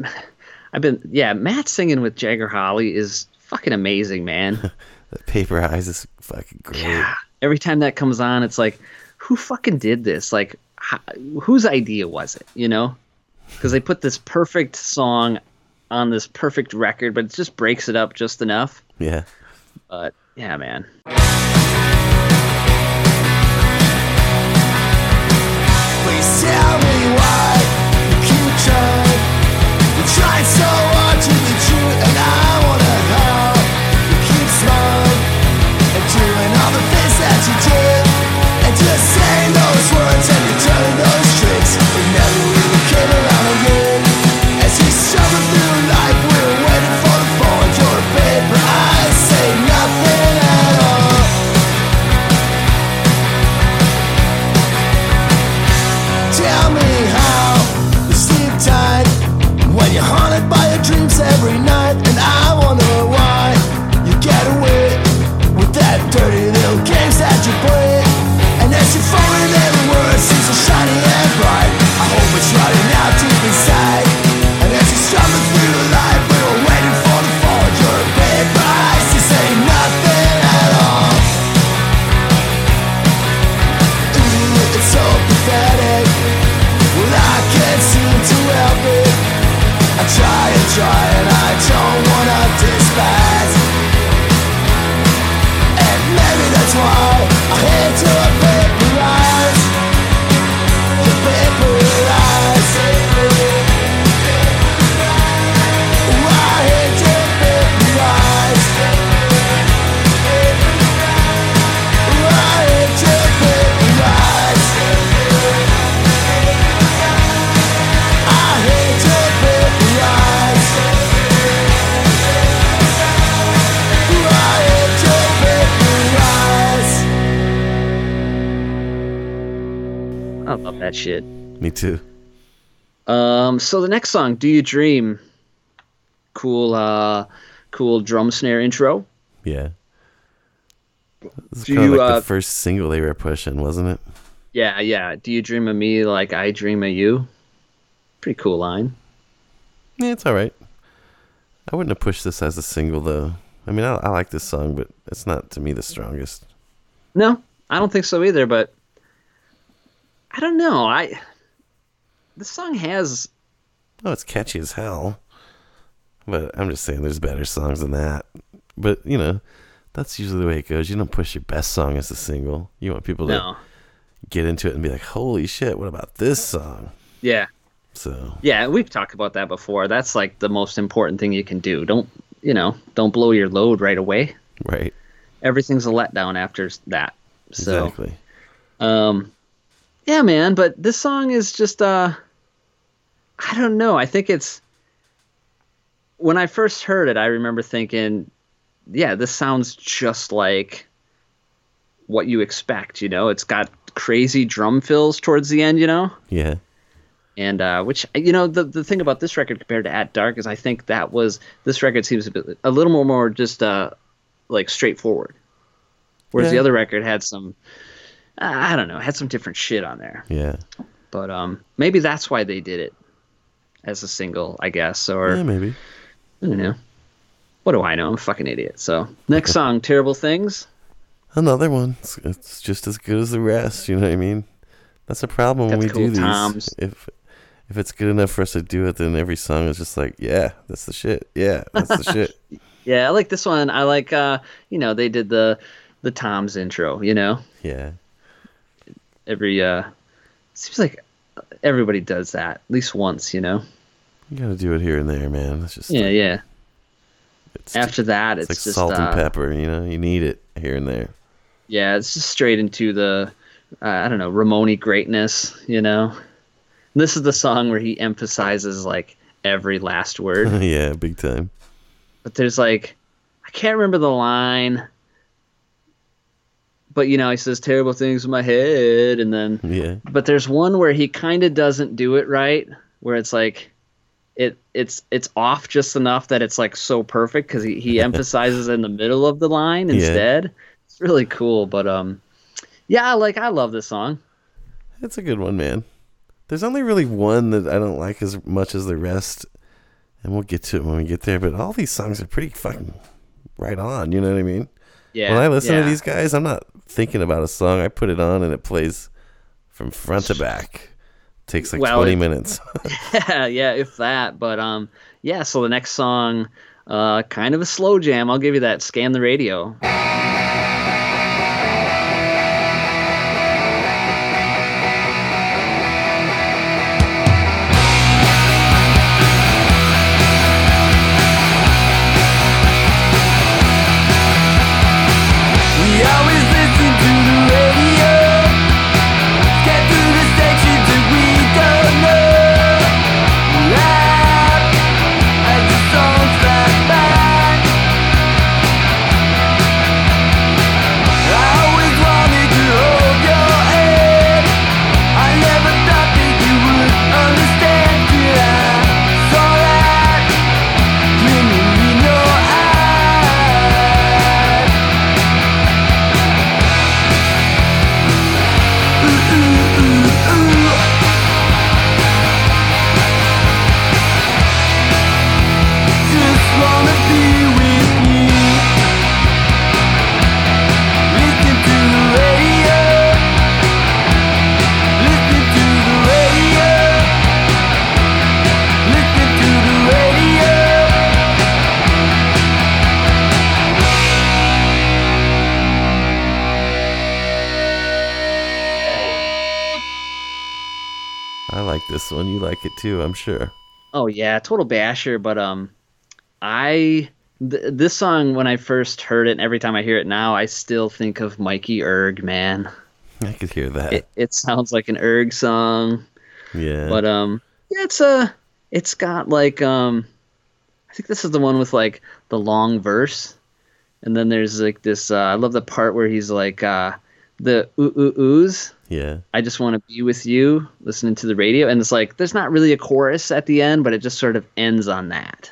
Matt singing with Jagger Holly is fucking amazing, man. The Paper Eyes is fucking great. Yeah. Every time that comes on, it's like, who fucking did this? Like, whose idea was it, you know? Because they put this perfect song on this perfect record, but it just breaks it up just enough. Yeah. But, yeah, man. Please tell me why you keep trying. You tried so hard to be true, and I wanna help. You keep smiling and doing all the things that you did, and just saying those words and you're doing those tricks. We never really came around again. As we struggle through life, we're waiting for the fall. Your paper eyes say nothing at all. Tell me how you sleep tight when you're haunted by your dreams every night. And I wonder why you get away with that dirty little games that you play. And as you fall in every word seems so shiny and bright, I hope it's running out deep inside. And as you struggle through life, we're waiting for the fall. Your paper eyes, you say nothing at all. Ooh, it's so pathetic. Well, I can't seem to help it. I try and I don't wanna despise. And maybe that's why I hate your paper eyes. Your paper eyes. Ooh, I hate your paper eyes. Ooh, I hate your paper eyes. I hate your paper eyes. Ooh, I hate your paper eyes. I love that shit. Me too. So the next song, Do You Dream? Cool drum snare intro. Yeah. This is kind of like the first single they were pushing, wasn't it? Yeah. Do you dream of me like I dream of you? Pretty cool line. Yeah, it's all right. I wouldn't have pushed this as a single though. I mean, I like this song, but it's not to me the strongest. No, I don't think so either, but I don't know. This song has... Oh, it's catchy as hell. But I'm just saying there's better songs than that. But, you know, that's usually the way it goes. You don't push your best song as a single. You want people to No. get into it and be like, holy shit, what about this song? Yeah. So, Yeah, we've talked about that before. That's like the most important thing you can do. Don't blow your load right away. right. Everything's a letdown after that. So, Exactly. Yeah, man, but this song is just, I don't know. I think it's, when I first heard it, I remember thinking, yeah, this sounds just like what you expect, you know? It's got crazy drum fills towards the end, you know? Yeah. And which, you know, the thing about this record compared to At Dark is I think this record seems a little more just like straightforward. Whereas the other record had some... I don't know. It had some different shit on there. Yeah. But maybe that's why they did it as a single, I guess. Or yeah, maybe. I don't know. What do I know? I'm a fucking idiot. So next song, Terrible Things. Another one. It's just as good as the rest. You know what I mean? That's a problem when we do these. If it's good enough for us to do it, then every song is just like, yeah, that's the shit. Yeah, that's the shit. Yeah, I like this one. I like, you know, they did the Tom's intro, you know? Yeah. Seems like everybody does that at least once, you know. You gotta do it here and there, man. It's just yeah. It's just salt and pepper, you know. You need it here and there. Yeah, it's just straight into the I don't know, Ramone greatness, you know. And this is the song where he emphasizes like every last word. Yeah, big time. But there's like I can't remember the line. But, you know, he says terrible things with my head. And then, yeah. But there's one where he kind of doesn't do it right, where it's like, it's off just enough that it's like so perfect because he emphasizes in the middle of the line instead. Yeah. It's really cool. But, yeah, like, I love this song. It's a good one, man. There's only really one that I don't like as much as the rest. And we'll get to it when we get there. But all these songs are pretty fucking right on. You know what I mean? Yeah, when I listen to these guys, I'm not thinking about a song. I put it on and it plays from front to back. It takes like 20 minutes. yeah, if that. But yeah, so the next song, kind of a slow jam. I'll give you that. Scan the Radio. This one, you like it too, I'm sure. Oh yeah, total basher. But this song, when I first heard it, and every time I hear it now, I still think of Mikey Erg, man. I could hear that. It sounds like an Erg song. Yeah. But it's got like I think this is the one with like the long verse, and then there's like this. I love the part where he's like the ooh-ooh-oohs. Yeah. I just want to be with you, listening to the radio. And it's like, there's not really a chorus at the end, but it just sort of ends on that.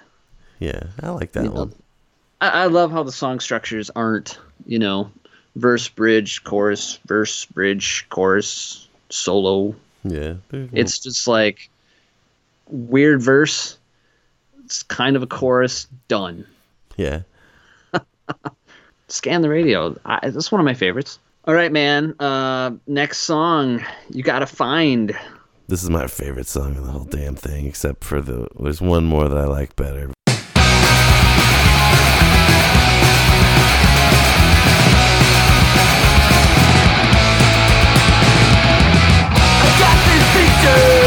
Yeah, I like that one. I love how the song structures aren't, you know, verse, bridge, chorus, verse, bridge, chorus, solo. Yeah. It's just like weird verse. It's kind of a chorus, done. Yeah. Scan the Radio. That's one of my favorites. All right, man. Next song, you gotta find. This is my favorite song of the whole damn thing, except for there's one more that I like better. I got this picture.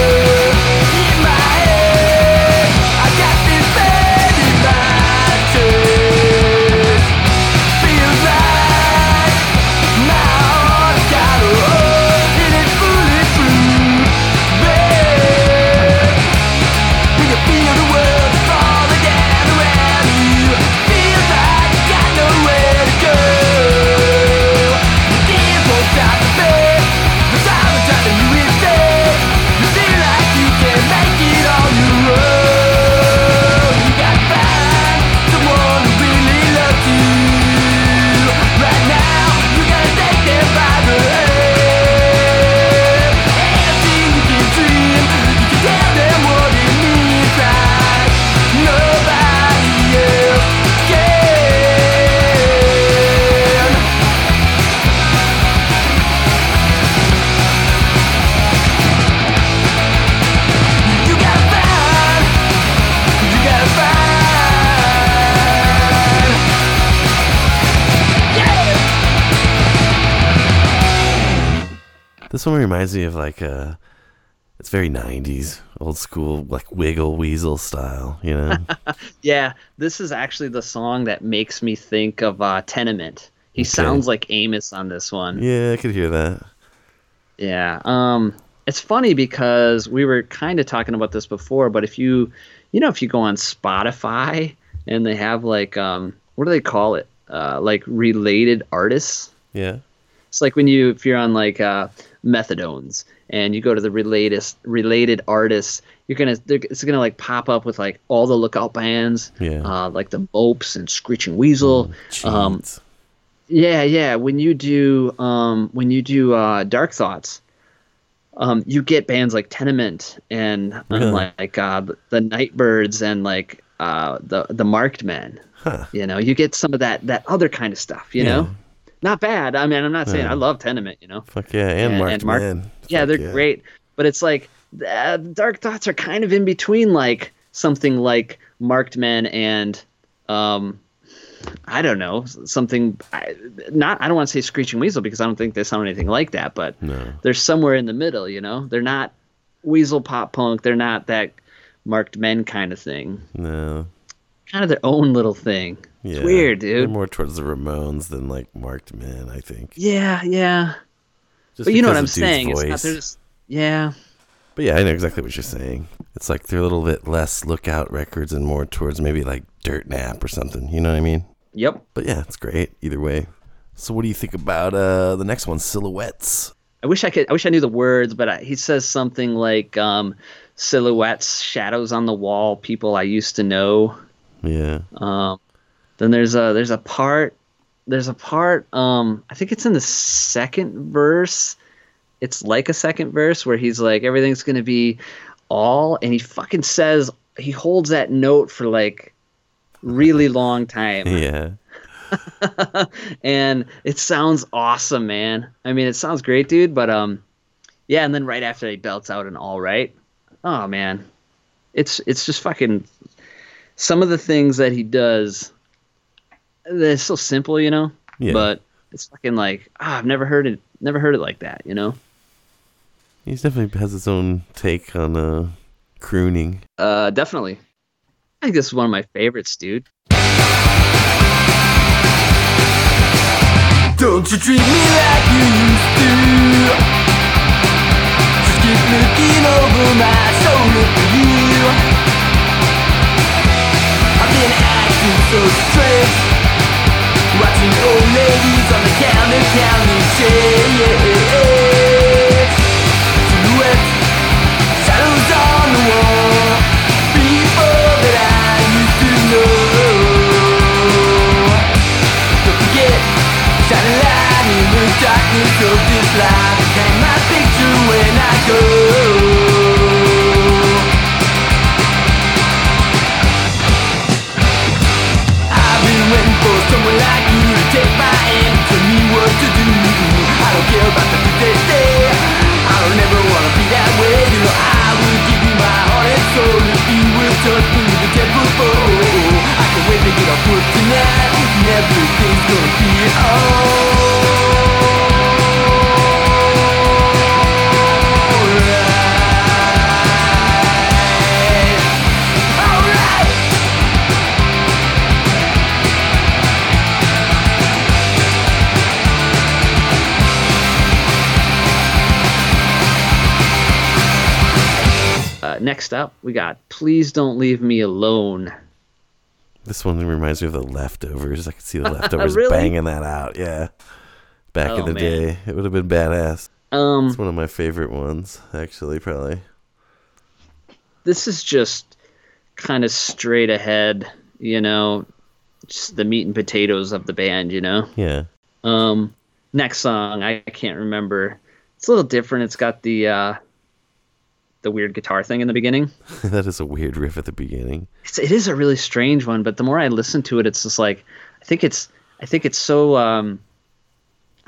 This one reminds me of like it's very 90s, old school, like Wiggle Weasel style, you know? Yeah, this is actually the song that makes me think of Tenement. He sounds like Amos on this one. Yeah, I could hear that. Yeah. It's funny because we were kind of talking about this before, but if you go on Spotify and they have like what do they call it? Like related artists. Yeah. It's like when you, if you're on like methadones and you go to the related artists, it's gonna like pop up with like all the lookout bands, like the Mopes and Screeching Weasel. When you do Dark Thoughts, you get bands like Tenement and like the Nightbirds and like the Marked Men. Huh. You know, you get some of that other kind of stuff, you know? Not bad. I mean, I'm not saying I love Tenement, you know? Fuck yeah, and Marked Men. Yeah, they're great. But it's like, Dark Thoughts are kind of in between, like, something like Marked Men and, I don't know, something, I don't want to say Screeching Weasel because I don't think they sound anything like that, but they're somewhere in the middle, you know? They're not Weasel pop punk. They're not that Marked Men kind of thing. No. Kind of their own little thing. Yeah, it's weird, dude. They're more towards the Ramones than like Marked Men, I think. Yeah. Just but you know what I'm saying? Voice. It's not they're just But yeah, I know exactly what you're saying. It's like they're a little bit less lookout records and more towards maybe like Dirt Nap or something. You know what I mean? Yep. But yeah, it's great either way. So what do you think about the next one, Silhouettes? I wish I knew the words, but he says something like silhouettes, shadows on the wall, people I used to know. Yeah. Then there's a part. I think it's in the second verse. It's like a second verse where he's like, everything's gonna be all, and he fucking says, he holds that note for like really long time. Yeah. And it sounds awesome, man. I mean, it sounds great, dude. But yeah. And then right after he belts out an all right. Oh man, it's just fucking. Some of the things that he does, they're so simple, you know. Yeah. But it's fucking like I've never heard it like that, you know. He definitely has his own take on crooning. Definitely. I think this is one of my favorites, dude. Don't you treat me like you used to? Just keep looking over my shoulder for you. Acting so strange, watching old ladies on the counter counting shades. Silhouettes, shadows on the wall, people that I used to know. Don't forget, shine a light in the darkness of this life, and hang my picture when I go. For someone like you to take my hand, tell me what to do. I don't care about the good they say, I don't ever wanna be that way. You know I will give you my heart and soul if you will touch me with a temple foe. I can wait to get off work tonight, and everything's gonna be all. Next up, we got Please Don't Leave Me Alone. This one reminds me of the Leftovers. I could see the Leftovers really? Banging that out. Yeah. Back in the day. It would have been badass. It's one of my favorite ones, actually, probably. This is just kind of straight ahead, you know, just the meat and potatoes of the band, you know? Yeah. Next song, I can't remember. It's a little different. It's got the weird guitar thing in the beginning. That is a weird riff at the beginning. It is a really strange one, but the more I listen to it, it's just like I think it's so I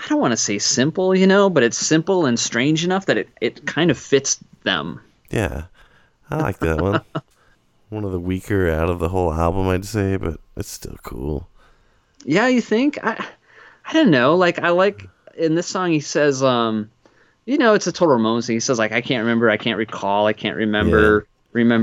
don't want to say simple, you know, but it's simple and strange enough that it kind of fits them. Yeah, I like that one. One of the weaker out of the whole album, I'd say, but it's still cool. Yeah, you think? I don't know. Like I like in this song, he says. You know, it's a total Ramones thing. He says, like, I can't remember, I can't recall, I can't remember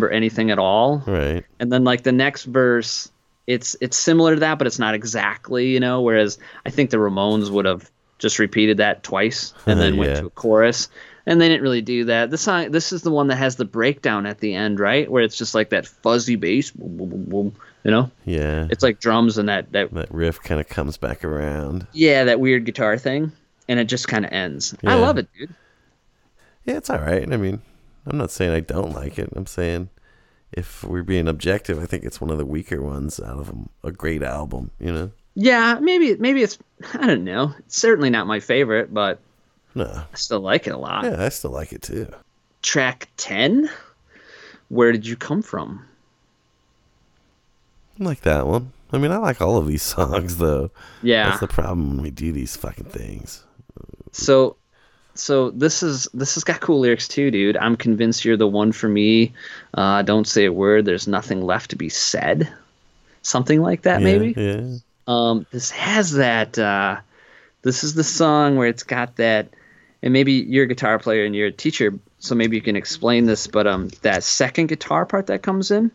anything at all. Right. And then, like, the next verse, it's similar to that, but it's not exactly, you know, whereas I think the Ramones would have just repeated that twice and then went to a chorus. And they didn't really do that. This is the one that has the breakdown at the end, right? Where it's just like that fuzzy bass, boom, boom, boom, boom, you know? Yeah. It's like drums and that riff kind of comes back around. Yeah, that weird guitar thing. and it just kind of ends. Yeah. I love it, dude. Yeah, it's all right. I mean, I'm not saying I don't like it. I'm saying if we're being objective, I think it's one of the weaker ones out of a great album, you know? Yeah, maybe it's, I don't know. It's certainly not my favorite, but no. I still like it a lot. Yeah, I still like it too. Track 10, Where Did You Come From? I like that one. I mean, I like all of these songs, though. Yeah. That's the problem when we do these fucking things. So this has got cool lyrics too, dude. I'm convinced you're the one for me. Don't say a word. There's nothing left to be said. Something like that, maybe. Yeah. This has that. This is the song where it's got that. And maybe you're a guitar player and you're a teacher, so maybe you can explain this. But that second guitar part that comes in,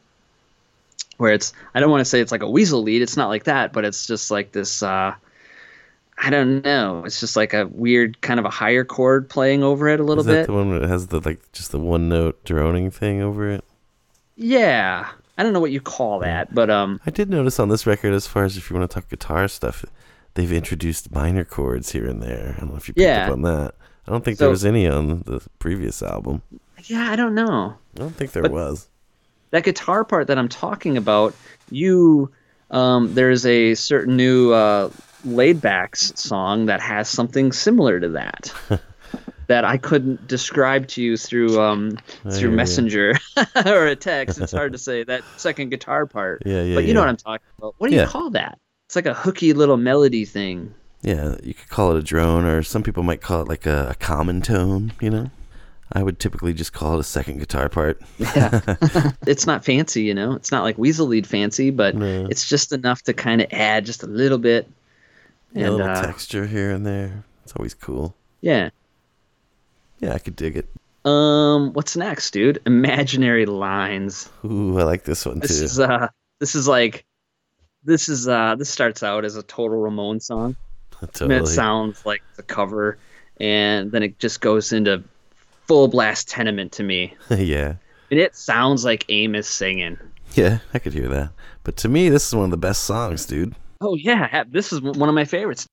where it's, I don't want to say it's like a weasel lead. It's not like that, but it's just like this. I don't know. It's just like a weird kind of a higher chord playing over it a little bit. Is that the one that has the like just the one note droning thing over it? Yeah. I don't know what you call that, but I did notice on this record, as far as if you want to talk guitar stuff, they've introduced minor chords here and there. I don't know if you picked up on that. I don't think there was any on the previous album. Yeah, I don't know. I don't think there was. That guitar part that I'm talking about, there's a certain new Laidback's song that has something similar to that that I couldn't describe to you through Messenger or a text. It's hard to say that second guitar part. Yeah, but you know what I'm talking about. What do you call that? It's like a hooky little melody thing. Yeah, you could call it a drone, or some people might call it like a common tone, you know? I would typically just call it a second guitar part. Yeah. It's not fancy, you know? It's not like Weasel Lead fancy, but it's just enough to kind of add just a little bit. And a little texture here and there. It's always cool. Yeah. Yeah, I could dig it. What's next, dude? Imaginary Lines. Ooh, I like this one too. This starts out as a total Ramones song. Totally. And it sounds like the cover, and then it just goes into full blast Tenement to me. Yeah. And it sounds like Amos singing. Yeah, I could hear that. But to me, this is one of the best songs, dude. Oh, yeah. This is one of my favorites.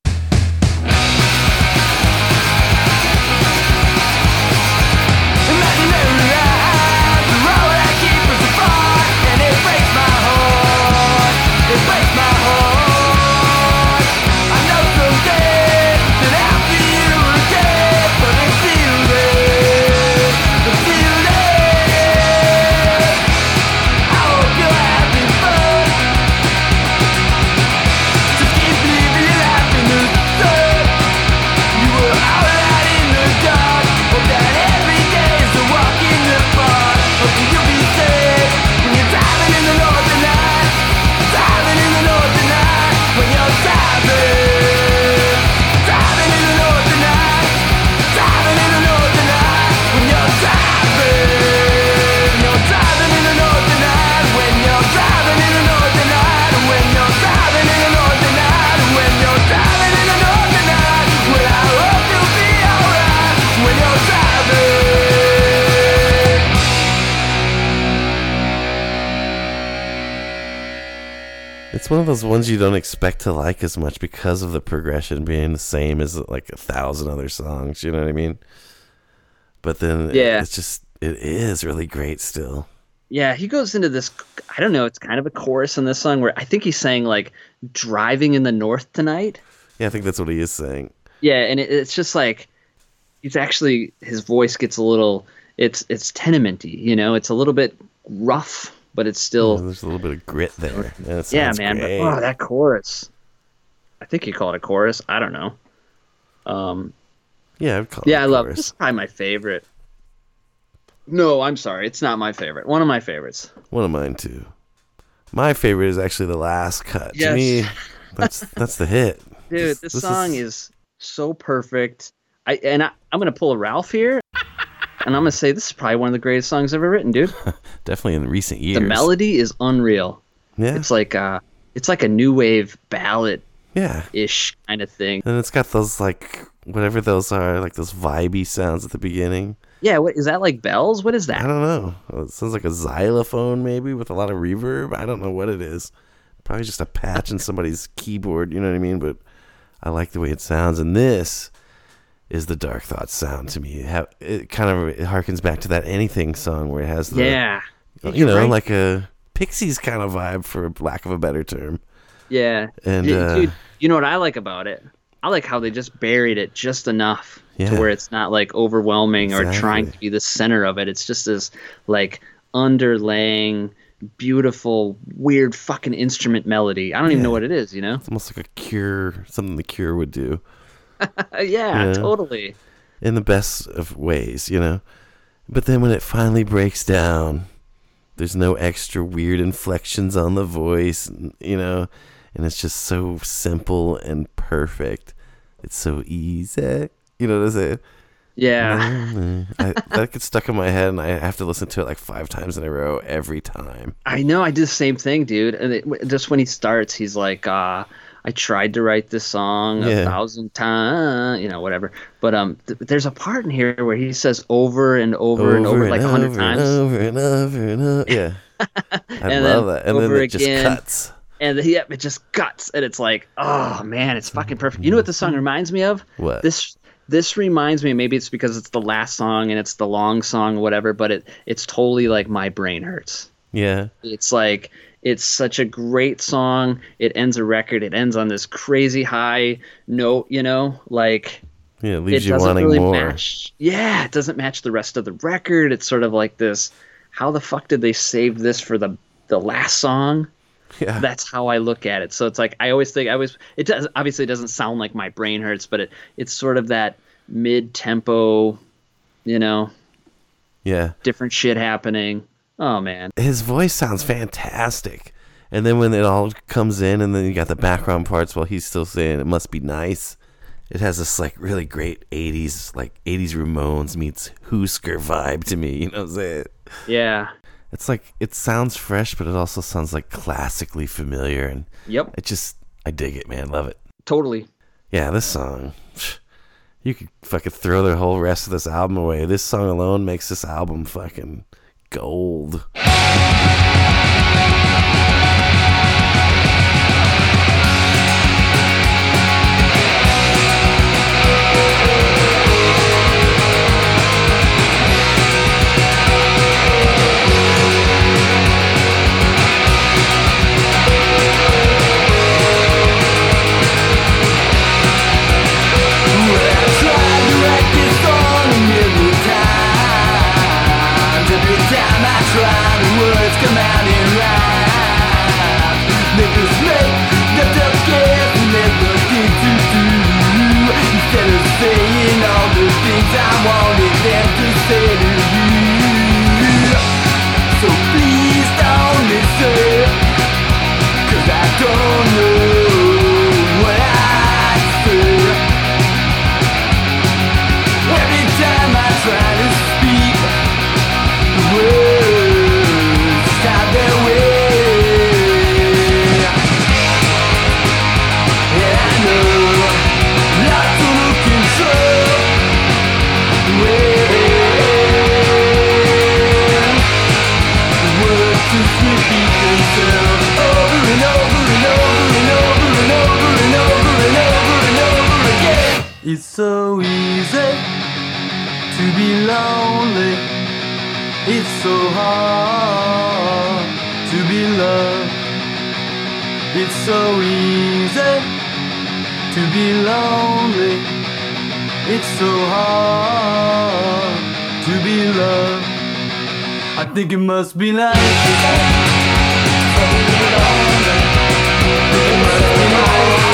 It's one of those ones you don't expect to like as much because of the progression being the same as like 1,000 other songs, you know what I mean? But then it is really great still. Yeah, he goes into this, I don't know, it's kind of a chorus in this song where I think he's saying like driving in the north tonight. Yeah, I think that's what he is saying. Yeah, and it's just like, he's actually, his voice gets a little, it's tenementy, you know, it's a little bit rough. But it's still... there's a little bit of grit there. Yeah, man. But, that chorus. I think you call it a chorus. I don't know. Yeah, I would call it a chorus. Yeah, I love it. This is probably my favorite. No, I'm sorry. It's not my favorite. One of my favorites. One of mine, too. My favorite is actually the last cut. Yes. To me, that's the hit. Dude, this song is so perfect. I'm going to pull a Ralph here. And I'm going to say this is probably one of the greatest songs ever written, dude. Definitely in recent years. The melody is unreal. Yeah. It's like a new wave ballad ish kind of thing. And it's got those like whatever those are, like those vibey sounds at the beginning. Yeah, what is that, like bells? What is that? I don't know. It sounds like a xylophone maybe with a lot of reverb. I don't know what it is. Probably just a patch in somebody's keyboard, you know what I mean? But I like the way it sounds. And this is the Dark Thoughts sound to me. It kind of harkens back to that Anything song where it has the, like a Pixies kind of vibe, for lack of a better term. Yeah. And dude, you know what I like about it? I like how they just buried it just enough to where it's not like overwhelming or trying to be the center of it. It's just this like underlaying, beautiful, weird fucking instrument melody. I don't even know what it is, you know? It's almost like a Cure, something the Cure would do. Yeah, totally. In the best of ways, you know? But then when it finally breaks down, there's no extra weird inflections on the voice, you know? And it's just so simple and perfect. It's so easy. You know what I'm saying? Yeah. That gets stuck in my head, and I have to listen to it like 5 times in a row every time. I know. I do the same thing, dude. And just when he starts, he's like, I tried to write this song 1,000 times, you know, whatever. But there's a part in here where he says over and over like 100 times. Over and over. Yeah. I love that. And then it just cuts. And it just cuts. And it's like, oh, man, it's fucking perfect. You know what this song reminds me of? What? This reminds me, maybe it's because it's the last song and it's the long song, whatever, but it's totally like My Brain Hurts. Yeah. It's like, it's such a great song. It ends a record. It ends on this crazy high note, you know, like, yeah, it leaves you wanting really more. It doesn't match the rest of the record. It's sort of like this, how the fuck did they save this for the last song? Yeah. That's how I look at it. So it's like I always think it does. Obviously, it doesn't sound like My Brain Hurts, but it's sort of that mid-tempo, you know. Yeah. Different shit happening. Oh man, his voice sounds fantastic. And then when it all comes in, and then you got the background parts while he's still saying it must be nice. It has this like really great 80s, like 80s Ramones meets Husker vibe to me. You know what I'm saying? Yeah. It's like, it sounds fresh, but it also sounds like classically familiar. And yep. I dig it, man. Love it. Totally. Yeah, this song, you could fucking throw the whole rest of this album away. This song alone makes this album fucking gold. It's so easy to be lonely. It's so hard to be loved. It's so easy to be lonely. It's so hard to be loved. I think it must be nice. It must be nice.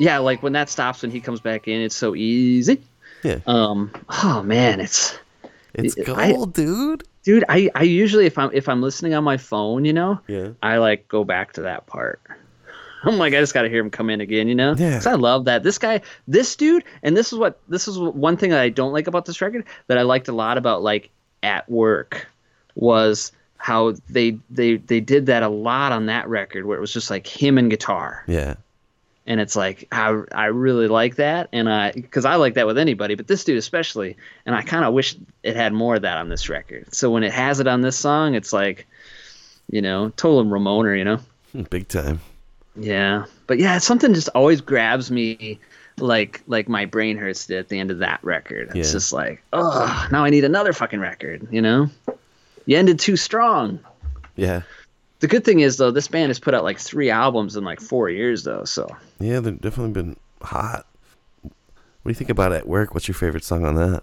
Yeah, like when that stops and he comes back in, it's so easy. Yeah. Oh man, it's It's gold, dude. Dude, I usually if I'm listening on my phone, you know, yeah, I like go back to that part. I'm like, I just got to hear him come in again, you know? Yeah. Cause I love that. This guy, this dude, and this is one thing that I don't like about this record that I liked a lot about like At Work was how they did that a lot on that record where it was just like him and guitar. Yeah. And it's like, I really like that. And because I like that with anybody, but this dude especially. And I kind of wish it had more of that on this record. So when it has it on this song, it's like, you know, total Ramoner, you know? Big time. Yeah. But yeah, something just always grabs me like My Brain Hurts did at the end of that record. It's just like, oh, now I need another fucking record, you know? You ended too strong. Yeah. The good thing is, though, this band has put out like 3 albums in like 4 years, though. So yeah, they've definitely been hot. What do you think about At Work? What's your favorite song on that?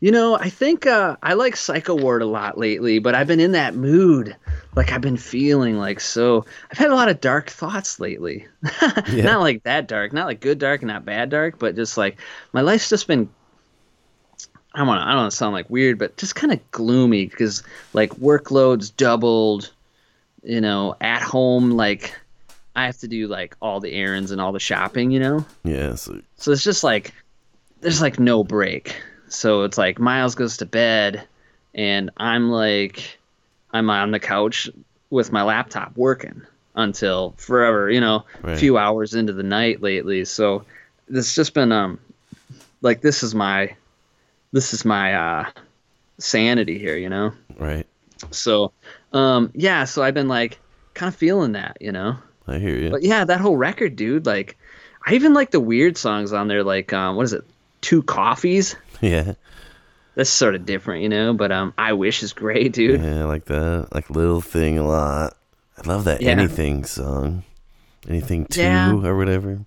You know, I think I like Psycho Ward a lot lately, but I've been in that mood. Like, I've been feeling like so. I've had a lot of dark thoughts lately. Yeah. Not like that dark, not like good dark and not bad dark, but just like my life's just been. I don't want to sound like weird, but just kind of gloomy because like workloads doubled, you know, at home. Like I have to do like all the errands and all the shopping, you know? Yeah. So it's just like, there's like no break. So it's like Miles goes to bed and I'm on the couch with my laptop working until forever, you know, right. A few hours into the night lately. So it's just been, like, this is my sanity here, you know? Right. So, yeah, so I've been, like, kind of feeling that, you know? I hear you. But, yeah, that whole record, dude, like, I even like the weird songs on there, like, what is it, 2 Coffees? Yeah. That's sort of different, you know? But I Wish is great, dude. Yeah, I like that. Like, Little Thing a lot. I love that Anything song. Anything 2 or whatever.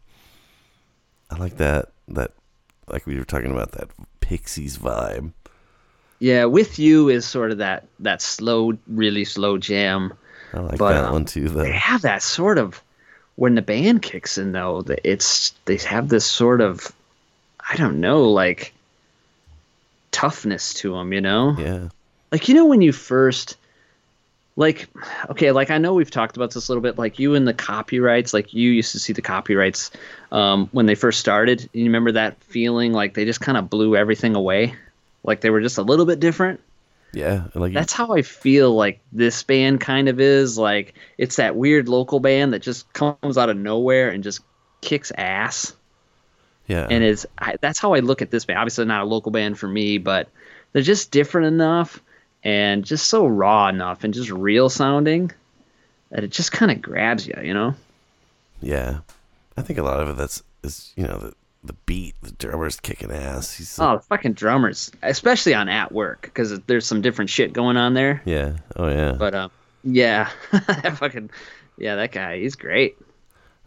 I like that, like we were talking about that. Pixies vibe. Yeah, With You is sort of that slow, really slow jam. I like that one too, though. They have that sort of, when the band kicks in, though, they have this sort of, I don't know, like, toughness to them, you know? Yeah. Like, you know, when you first, like, okay, like, I know we've talked about this a little bit, like, you and the Copyrights, like, you used to see the Copyrights when they first started. You remember that feeling, like, they just kind of blew everything away? Like, they were just a little bit different? Yeah. Like, that's how I feel, like, this band kind of is. Like, it's that weird local band that just comes out of nowhere and just kicks ass. Yeah. And that's how I look at this band. Obviously, not a local band for me, but they're just different enough. And just so raw enough and just real sounding that it just kind of grabs you, you know? Yeah. I think a lot of it is, you know, the beat, the drummer's kicking ass. The fucking drummers, especially on At Work, because there's some different shit going on there. Yeah. Oh, yeah. But, yeah. That guy, he's great.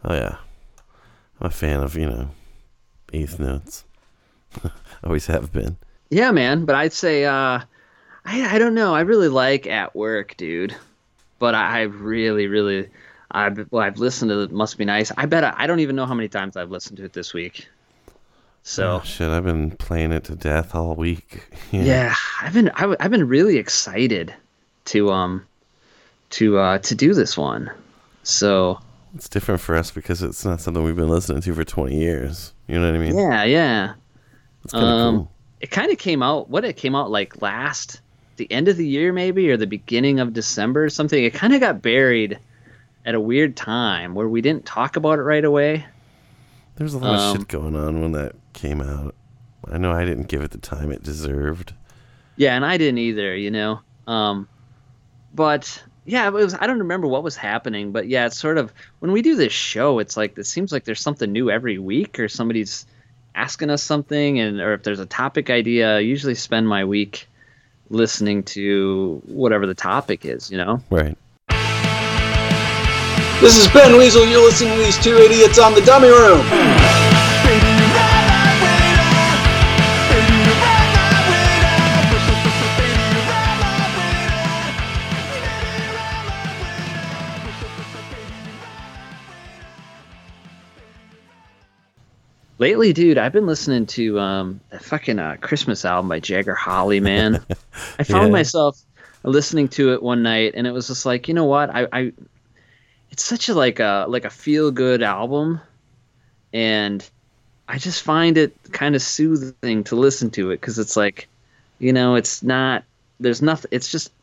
Oh, yeah. I'm a fan of, you know, eighth notes. Always have been. Yeah, man. But I'd say, I don't know. I really like At Work, dude. But I really, really... I've listened to it. Must Be Nice. I bet I don't even know how many times I've listened to it this week. So... Oh, shit, I've been playing it to death all week. Yeah, I've been really excited to do this one. So... It's different for us because it's not something we've been listening to for 20 years. You know what I mean? Yeah. It's kind of cool. It kind of came out... What it came out like last... the end of the year maybe or the beginning of December or something. It kind of got buried at a weird time where we didn't talk about it right away. There was a lot of shit going on when that came out. I know I didn't give it the time it deserved. Yeah, and I didn't either, you know. But yeah, it was, I don't remember what was happening, but yeah, it's sort of when we do this show, it's like it seems like there's something new every week or somebody's asking us something, and or if there's a topic idea, I usually spend my week listening to whatever the topic is, you know? Right. This is Ben Weasel. You're listening to these two idiots on the Dummy Room. Lately, dude, I've been listening to that fucking Christmas album by Jagger Holly, man. I found myself listening to it one night, and it was just like, you know what? It's such a like a feel good album, and I just find it kind of soothing to listen to it because it's like, you know, it's not. There's nothing. It's just,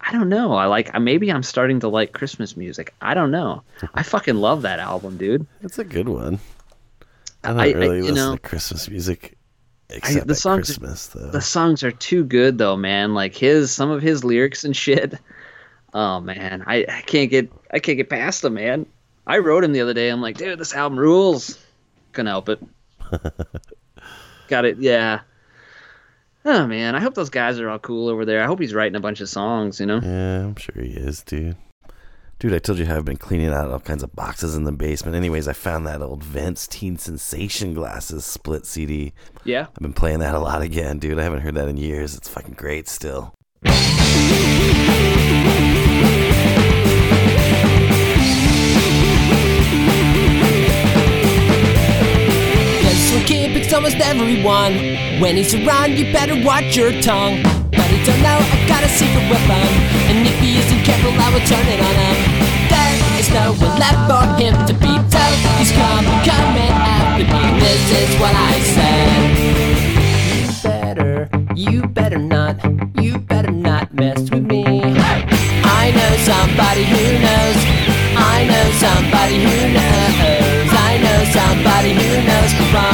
I don't know. Maybe I'm starting to like Christmas music. I don't know. I fucking love that album, dude. It's a good one. I don't really listen to Christmas music except at Christmas, though. The songs are too good, though, man. Like some of his lyrics and shit. Oh man, I can't get past them, man. I wrote him the other day. I'm like, dude, this album rules. Couldn't help it. Got it. Yeah. Oh man, I hope those guys are all cool over there. I hope he's writing a bunch of songs, you know? Yeah, I'm sure he is, dude. Dude, I told you how I've been cleaning out all kinds of boxes in the basement. Anyways, I found that old Vince Teen Sensation Glasses split CD. Yeah. I've been playing that a lot again, dude. I haven't heard that in years. It's fucking great still. Kid picks almost everyone. When he's around, you better watch your tongue. But I don't know, I've got a secret weapon, and if he isn't careful, I will turn it on him. There is no one left for him to be told. He's coming after me. This is what I said. You better not mess with me. I know somebody who knows. I know somebody who knows. Somebody who knows karate.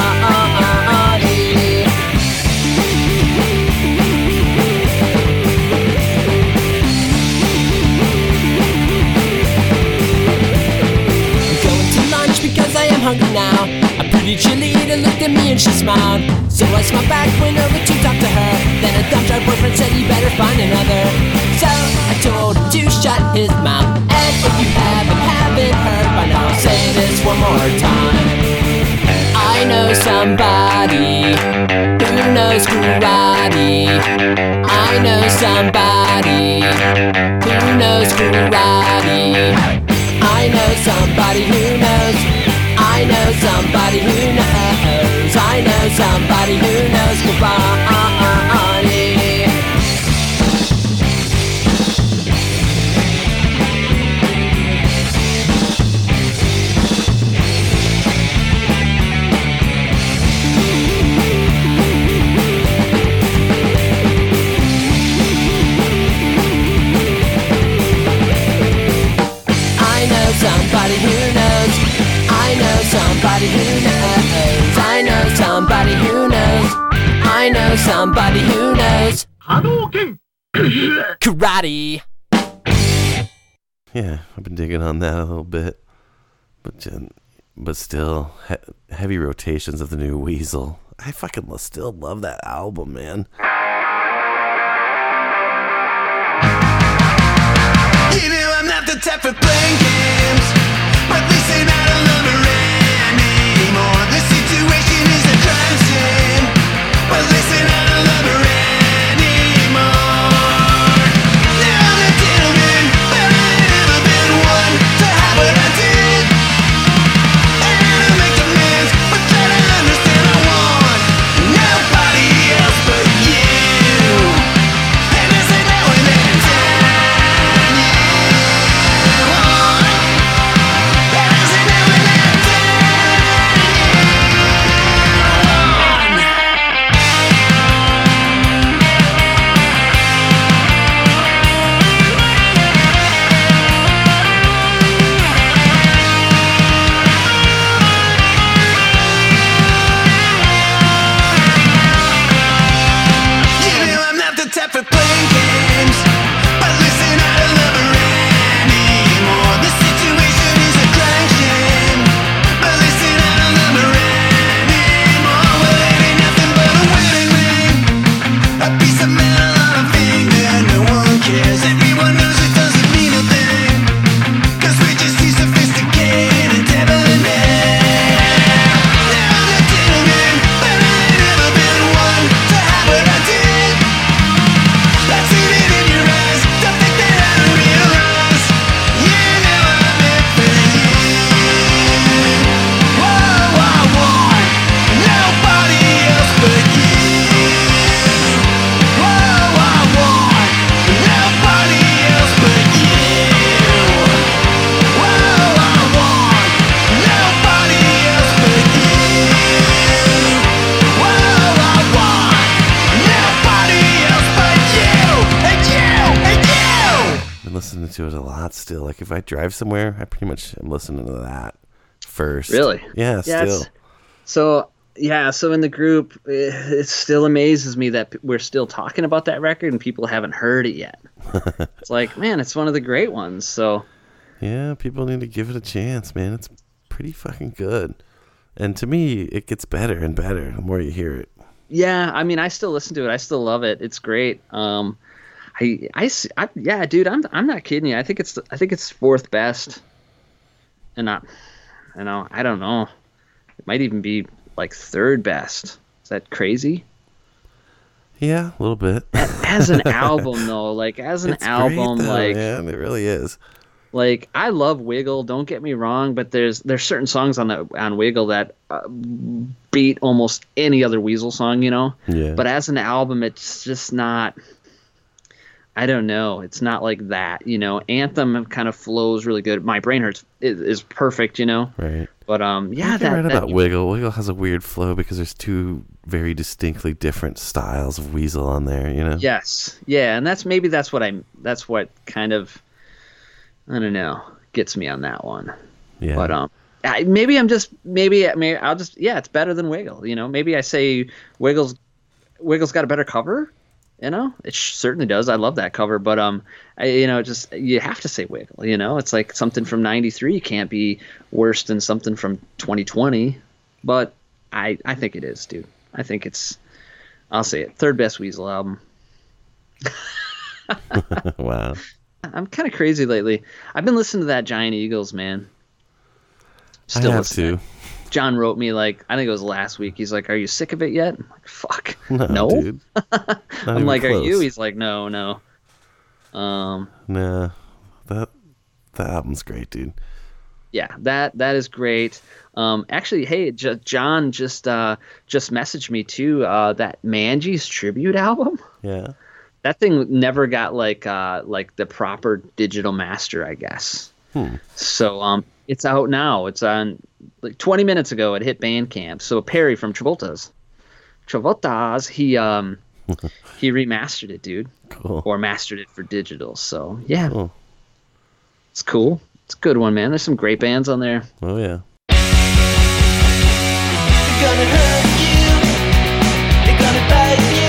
I'm going to lunch because I am hungry now. A pretty cheerleader looked at me and she smiled. So I smiled back, went over to talk to her. Then a dumb dry boyfriend said he better find another. So I told him to shut his mouth. And if you haven't heard by now, I'll say this one more time. I know somebody who knows karate. I know somebody who knows karate. I know somebody who knows. I know somebody who knows. I know somebody who knows karate. Somebody who knows. I know somebody who knows. I know somebody who knows. Karate. Yeah, I've been digging on that a little bit, but still, heavy rotations of the new Weasel. I fucking still love that album, man. You know I'm not the type for playing games, but at least I'm not alone around. The situation is a crime scene, but listen, I don't love her anymore. Now I'm a gentleman, but I ain't never been one to hide what I did. And I don't make demands, but try to understand I want nobody else but you. And I say that when they turn you on. And I say that when they listening to it a lot still. Like if I drive somewhere, I pretty much am listening to that first. Really? Yeah, yeah, still. So yeah, so in the group, it still amazes me that we're still talking about that record and people haven't heard it yet. It's like, man, it's one of the great ones. So yeah, people need to give it a chance, man. It's pretty fucking good. And to me, it gets better and better the more you hear it. Yeah, I mean, I still listen to it. I still love it. It's great. I yeah, dude, I'm not kidding you. I think it's fourth best. And I don't know. It might even be like third best. Is that crazy? Yeah, a little bit. As an album though, like as an it's album great, though, like yeah, it really is. Like I love Wiggle, don't get me wrong, but there's certain songs on Wiggle that beat almost any other Weasel song, you know. Yeah. But as an album, it's just not. I don't know. It's not like that, you know. Anthem kind of flows really good. My Brain Hurts is perfect, you know. Right. But yeah, that's right about Wiggle. Wiggle has a weird flow because there's two very distinctly different styles of Weasel on there, you know. Yes. Yeah, and that's what kind of. I don't know. Gets me on that one. Yeah. But maybe it's better than Wiggle. You know, maybe I say Wiggle's got a better cover. You know, it certainly does. I love that cover, but you have to say Wiggle. You know, it's like something from '93 can't be worse than something from 2020. But I think it is, dude. I think it's. I'll say it. Third best Weasel album. Wow. I'm kind of crazy lately. I've been listening to that Giant Eagles, man. Still I have to. John wrote me, like, I think it was last week. He's like, are you sick of it yet? I'm like, fuck. No. Dude. I'm like, close. Are you? He's like, no. Nah. That album's great, dude. Yeah, that is great. Actually, hey, John just messaged me, too, that Mangy's tribute album. Yeah. That thing never got like the proper digital master, I guess. So it's out now. It's on like 20 minutes ago. It hit Bandcamp. So Perry from Travolta's, he remastered it, dude, cool. Or mastered it for digital. So yeah, cool. It's cool. It's a good one, man. There's some great bands on there. Oh yeah. They're gonna hurt you. They're gonna bite you.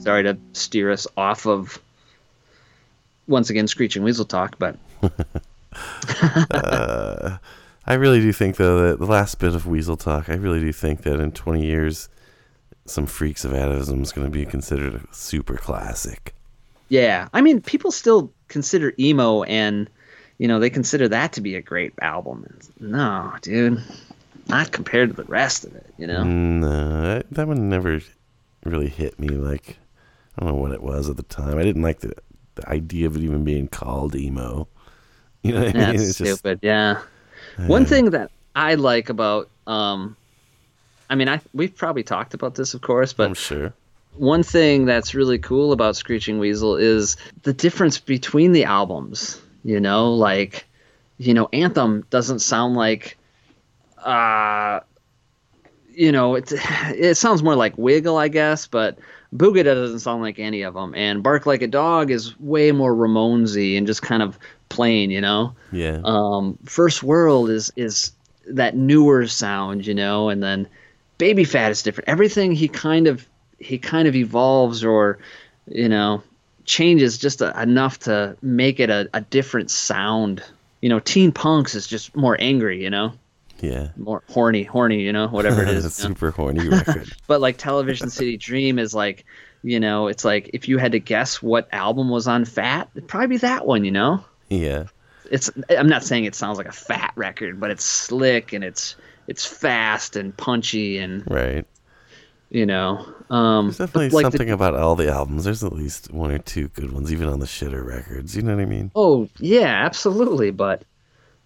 Sorry to steer us off of, once again, Screeching Weasel talk, but... I really do think, though, that the last bit of Weasel talk, I really do think that in 20 years, Some Freaks of Atavism is going to be considered a super classic. Yeah. I mean, people still consider Emo and, you know, they consider that to be a great album. No, dude. Not compared to the rest of it, you know? No, that one never really hit me. Like, I don't know what it was at the time. I didn't like the idea of it even being called emo. You know what I mean? That's stupid, just, yeah. One thing that I like about... I mean, we've probably talked about this, of course, but I'm sure. One thing that's really cool about Screeching Weasel is the difference between the albums, you know? Like, you know, Anthem doesn't sound like, you know, it sounds more like Wiggle, I guess, but Booga doesn't sound like any of them. And Bark Like a Dog is way more Ramonesy and just kind of plain, you know? Yeah. First World is that newer sound, you know, and then... Baby Fat is different. Everything he kind of evolves or, you know, changes just enough to make it a different sound. You know, Teen Punks is just more angry, you know? Yeah. More horny, you know, whatever it is. It's a super horny record. But like Television City Dream is like, you know, it's like if you had to guess what album was on Fat, it'd probably be that one, you know? Yeah. I'm not saying it sounds like a Fat record, but it's slick and it's fast and punchy and right, you know. There's definitely like something about all the albums. There's at least one or two good ones, even on the shitter records. You know what I mean? Oh yeah, absolutely. But,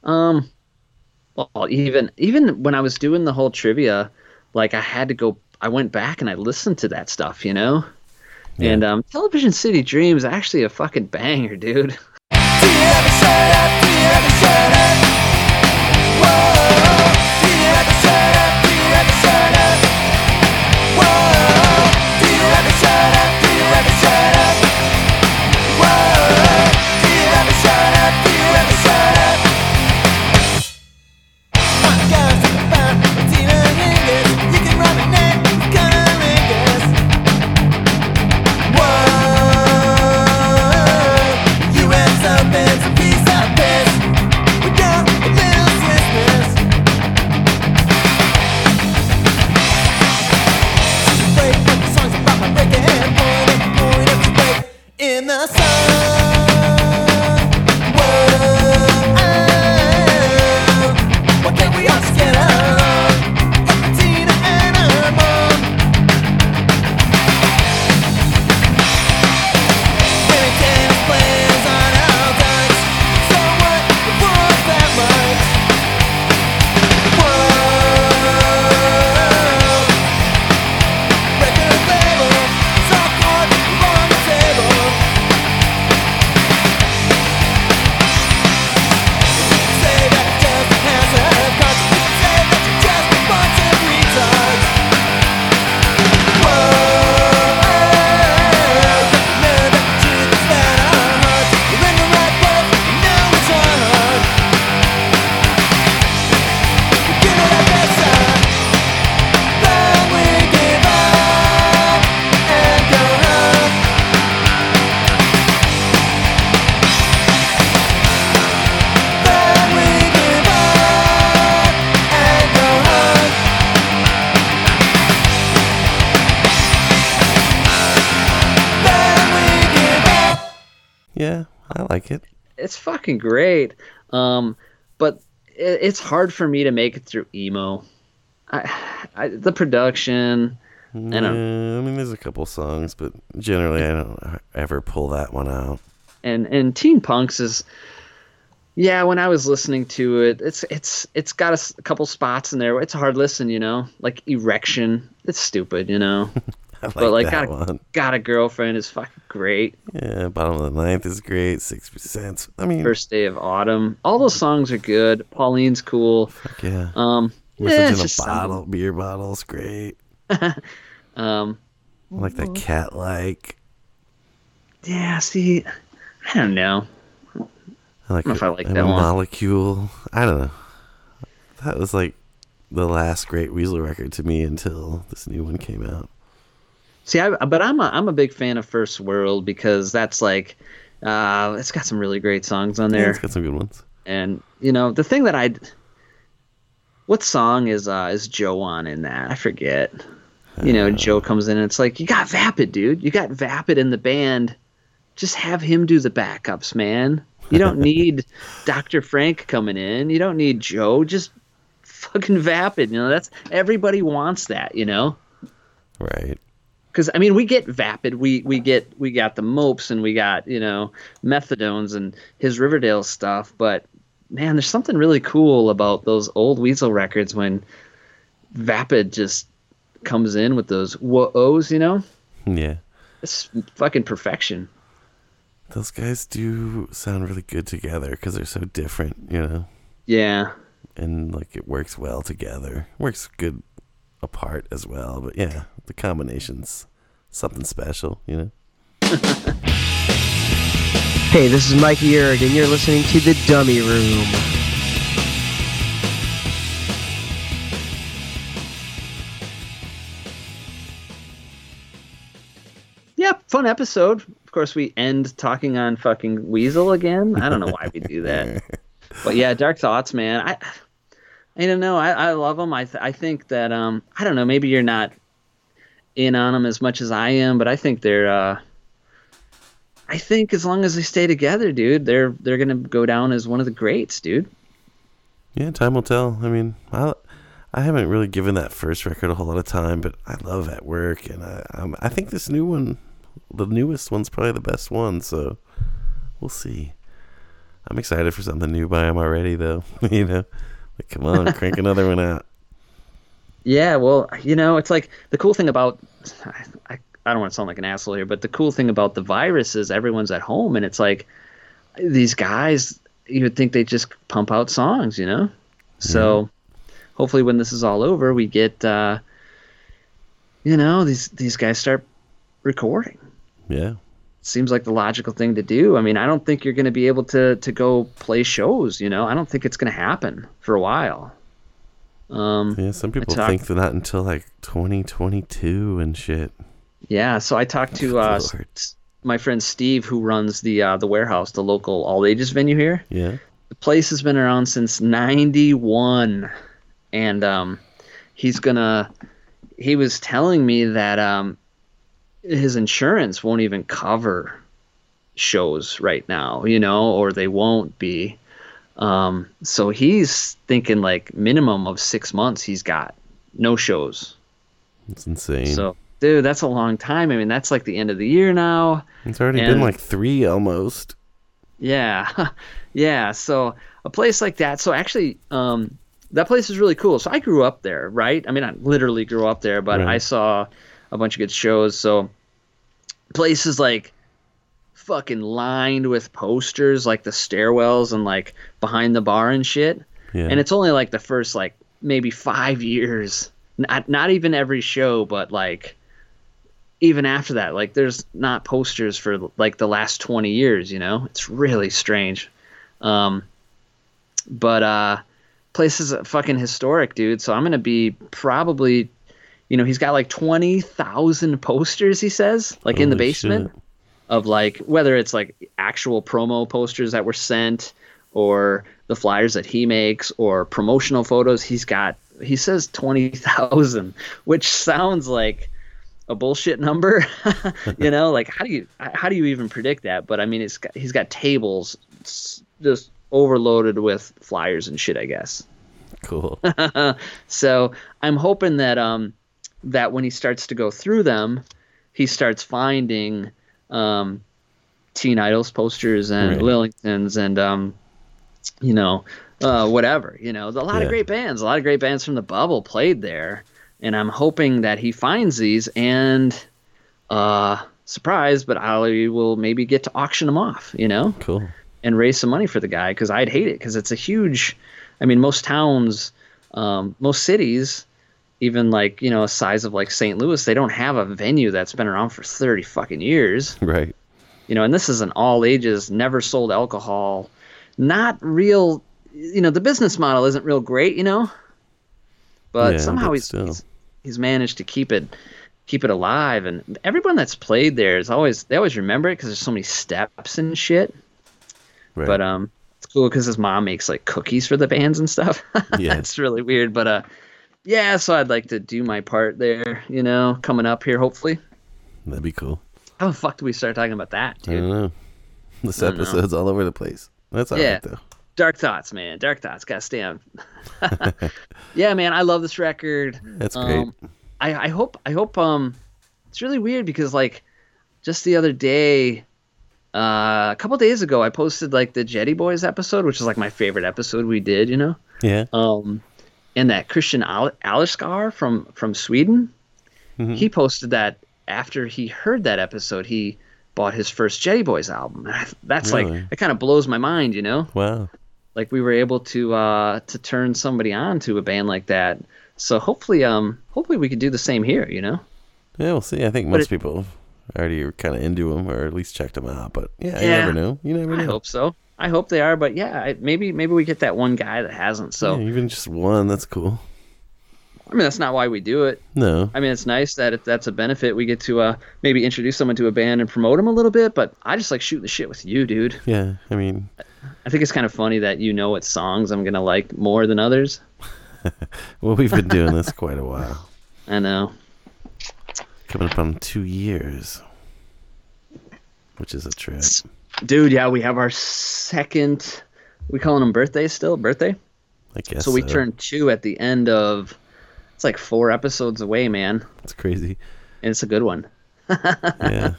well, even when I was doing the whole trivia, like I went back and I listened to that stuff, you know. Yeah. And Television City Dream is actually a fucking banger, dude. Great. But it's hard for me to make it through emo. The production. Yeah, I mean, there's a couple songs, but generally I don't ever pull that one out. And Teen Punks is, yeah, when I was listening to it, it's got a couple spots in there. It's a hard listen, you know, like Erection. It's stupid, you know. Got a Girlfriend is fucking great. Yeah, Bottom of the Ninth is great. 6%. I mean, First Day of Autumn. All those songs are good. Pauline's cool. Fuck yeah. Beer bottle's great. I like that Cat Like. Yeah, see, I don't know. I don't know if I like that one. Molecule. I don't know. That was like the last great Weasel record to me until this new one came out. See, I'm a big fan of First World because that's like, it's got some really great songs on there. Yeah, it's got some good ones. And you know the thing that what song is Joe on in that? I forget. You know, Joe comes in and it's like, you got Vapid, dude. You got Vapid in the band. Just have him do the backups, man. You don't need Dr. Frank coming in. You don't need Joe. Just fucking Vapid. You know, that's everybody wants that, you know? Right. Because, I mean, we get Vapid. We got the Mopes and we got, you know, Methadones and his Riverdale stuff. But, man, there's something really cool about those old Weasel records when Vapid just comes in with those whoa-ohs, you know? Yeah. It's fucking perfection. Those guys do sound really good together because they're so different, you know? Yeah. And, like, it works well together. Works good apart as well. But, yeah, the combination's something special, you know? Hey, this is Mike Yerg, and you're listening to The Dummy Room. Yeah, fun episode. Of course, we end talking on fucking Weasel again. I don't know why we do that, but yeah, Dark Thoughts, man. I don't know. I love them. I think that I don't know. Maybe you're not in on them as much as I am, but I think they're. I think as long as they stay together, dude, they're gonna go down as one of the greats, dude. Yeah, time will tell. I mean, I haven't really given that first record a whole lot of time, but I love At Work, and I think this new one. The newest one's probably the best one, so we'll see. I'm excited for something new by him already, though. You know, like, come on, crank another one out. Yeah, well, you know, it's like the cool thing about I don't want to sound like an asshole here, but the cool thing about the virus is everyone's at home, and it's like these guys, you would think they just pump out songs, you know? So hopefully when this is all over, we get, you know, these guys start recording. Yeah, seems like the logical thing to do. I mean, I don't think you're going to be able to go play shows, you know? I don't think it's going to happen for a while. Yeah, some people think that not until like 2022 and shit. Yeah, so I talked to my friend Steve, who runs the Warehouse, the local all-ages venue here. Yeah. The place has been around since 91, and he was telling me that his insurance won't even cover shows right now, you know, or they won't be. So he's thinking like minimum of 6 months he's got no shows. That's insane. So, dude, that's a long time. I mean, that's like the end of the year now. It's already been like 3 almost. Yeah. Yeah. So a place like that. So actually, that place is really cool. So I grew up there, right? I mean, I literally grew up there, but right. I saw a bunch of good shows. So places like fucking lined with posters, like the stairwells and like behind the bar and shit. Yeah. And it's only like the first like maybe 5 years, not even every show, but like even after that, like there's not posters for like the last 20 years, you know? It's really strange. But place is fucking historic, dude. So I'm going to be probably, you know, he's got like 20,000 posters, he says, like in the basement shit. Of like, whether it's like actual promo posters that were sent or the flyers that he makes or promotional photos. He says 20,000, which sounds like a bullshit number, you know, like how do you even predict that? But I mean, he's got tables just overloaded with flyers and shit, I guess. Cool. So I'm hoping that, that when he starts to go through them, he starts finding Teen Idol's posters and right. Lillingtons and, you know, whatever. You know, a lot of great bands from the bubble played there. And I'm hoping that he finds these and, surprise, but I will maybe get to auction them off, you know? Cool. And raise some money for the guy because I'd hate it because it's a huge, I mean, most towns, most cities, even like, you know, a size of like St. Louis, they don't have a venue that's been around for 30 fucking years. Right. You know, and this is an all ages, never sold alcohol, not real, you know, the business model isn't real great, you know, but somehow he's managed to keep it alive. And everyone that's played there is they always remember it because there's so many steps and shit. Right. But it's cool because his mom makes like cookies for the bands and stuff. Yeah. It's really weird. But, yeah, so I'd like to do my part there, you know, coming up here, hopefully. That'd be cool. How the fuck do we start talking about that, dude? I don't know. This episode's all over the place. That's all right, though. Dark Thoughts, man. Dark Thoughts. Gotta stay on. Yeah, man. I love this record. That's great. I hope it's really weird because, like, just the other day, a couple days ago, I posted, like, the Jetty Boys episode, which is, like, my favorite episode we did, you know? Yeah. And that Christian Alaskar from Sweden, he posted that after he heard that episode, he bought his first Jetty Boys album. That's really? Like, it kind of blows my mind, you know? Wow. Like, we were able to turn somebody on to a band like that. So hopefully we could do the same here, you know? Yeah, we'll see. I think most people already are kind of into them, or at least checked them out. But yeah. You never know. I hope so. I hope they are. But yeah, maybe we get that one guy that hasn't. So yeah, even just one, that's cool. I mean, that's not why we do it. No. I mean, it's nice that if that's a benefit, we get to maybe introduce someone to a band and promote them a little bit. But I just like shooting the shit with you, dude. Yeah, I mean, I think it's kind of funny that you know what songs I'm gonna like more than others. Well, we've been doing this quite a while. I know. Coming up on 2 years, which is a trip. Dude, yeah, we have our second, we calling them birthdays still? Birthday? I guess so. We turned 2 at the end of, it's like 4 episodes away, man. That's crazy. And it's a good one. Yeah.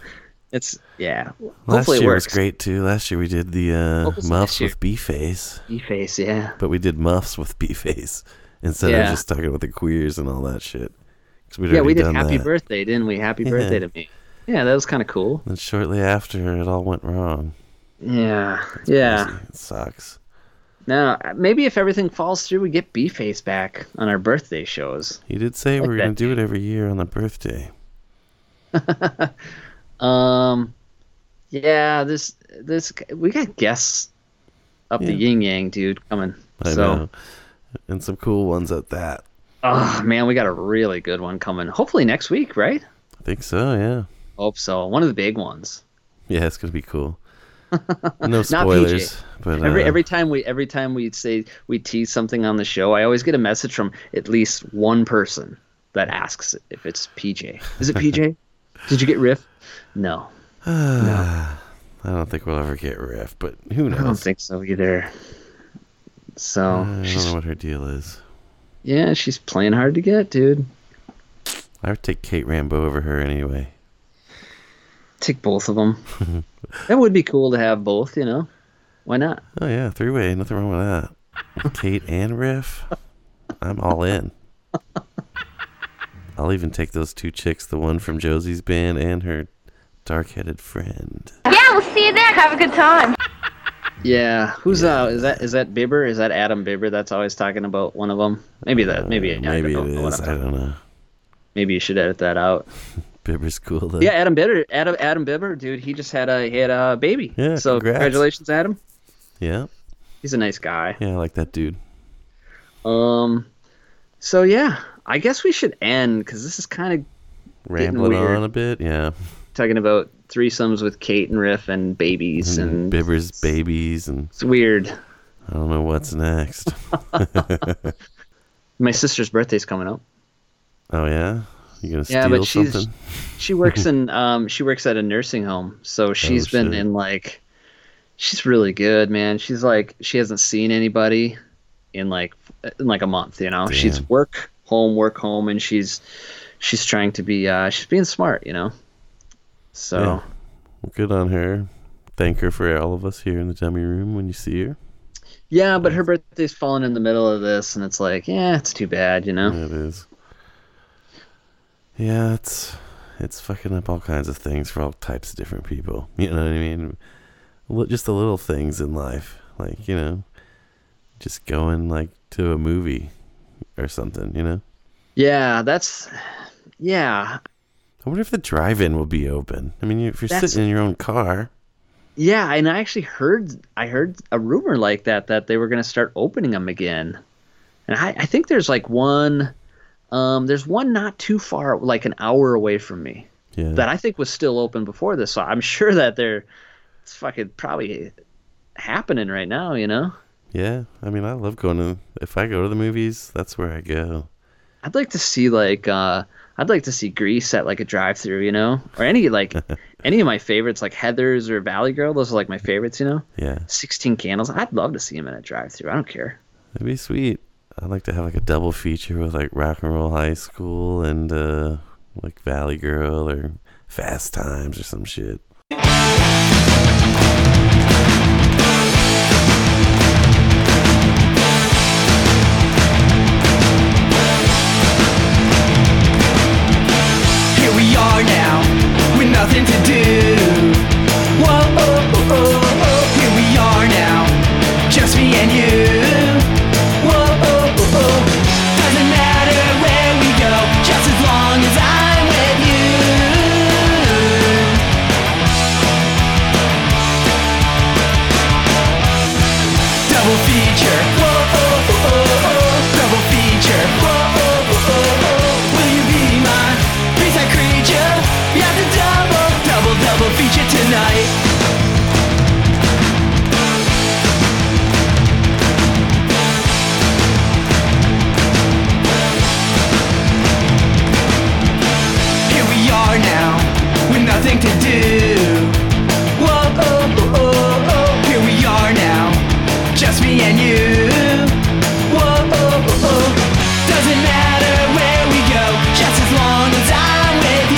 Hopefully it works. Last year was great, too. Last year we did the muffs with B-Face. B-Face, yeah. But we did muffs with B-Face instead of just talking about the queers and all that shit. Yeah, we did Happy Birthday, didn't we? Happy Birthday to me. Yeah, that was kind of cool. And shortly after, it all went wrong. Yeah. That's crazy. It sucks. Now, maybe if everything falls through, we get B-Face back on our birthday shows. You did say we were going to do it every year on the birthday. Yeah, this we got guests up the yin-yang, dude, coming. I know. And some cool ones at that. Oh, man, we got a really good one coming. Hopefully next week, right? I think so, yeah. Hope so. One of the big ones. Yeah, it's going to be cool. No spoilers. But every time we say we tease something on the show, I always get a message from at least one person that asks if it's PJ. Is it PJ? Did you get Riff? No. No. I don't think we'll ever get Riff, but who knows? I don't think so either. So I don't know what her deal is. Yeah, she's playing hard to get, dude. I would take Kate Rambo over her anyway. Take both of them. That would be cool to have both, you know? Why not? Oh, yeah, 3-way. Nothing wrong with that. Kate and Riff. I'm all in. I'll even take those 2 chicks, the one from Josie's band and her dark-headed friend. Yeah, we'll see you there. Have a good time. Yeah, is that Bieber? Is that Adam Bieber that's always talking about one of them? Maybe it is. I don't know. Maybe you should edit that out. Bieber's cool though. Yeah, Adam Bieber, dude, he just had a baby. Yeah, so congratulations, Adam. Yeah. He's a nice guy. Yeah, I like that dude. So yeah, I guess we should end cuz this is kind of rambling on a bit, yeah. Talking about threesomes with Kate and Riff and babies and Bieber's babies and it's weird. I don't know what's next. My sister's birthday's coming up. Oh yeah, you gonna steal something? She works in she works at a nursing home, so she's been in like she's really good, man. She's like she hasn't seen anybody in like a month, you know. Damn. She's work home, and she's trying to be she's being smart, you know. So yeah. Well, good on her. Thank her for all of us here in the dummy room when you see her. Yeah, but her birthday's fallen in the middle of this, and it's like, yeah, it's too bad, you know. Yeah, it is. Yeah, it's fucking up all kinds of things for all types of different people. You know what I mean? Just the little things in life, like you know, just going like to a movie or something, you know. Yeah, yeah. I wonder if the drive-in will be open. I mean, if you're sitting in your own car. Yeah, and I actually heard a rumor like that they were going to start opening them again. And I think there's like one not too far, like an hour away from me that I think was still open before this. So I'm sure that it's fucking probably happening right now, you know? Yeah, I mean, I love going to, if I go to the movies, that's where I go. I'd like to see like I'd like to see Grease at like a drive-thru, you know, or any like any of my favorites like Heathers or Valley Girl. Those are like my favorites, you know. Yeah. 16 Candles. I'd love to see them in a drive-thru. I don't care. That'd be sweet. I'd like to have like a double feature with like Rock and Roll High School and like Valley Girl or Fast Times or some shit. Nothing to do. Whoa, oh, oh, oh, oh. Here we are now, just me and you. Whoa, oh, oh, oh. Doesn't matter where we go, just as long as I'm with you. Double feature. Whoa, oh, oh, oh, oh. Double feature. Whoa, oh, oh, oh, oh. Will you be my pizza creature? You have to double. Double feature tonight. Here we are now, with nothing to do. Whoa, oh, oh, oh, oh. Here we are now, just me and you. Whoa, oh, oh, oh. Doesn't matter where we go, just as long as I'm with you.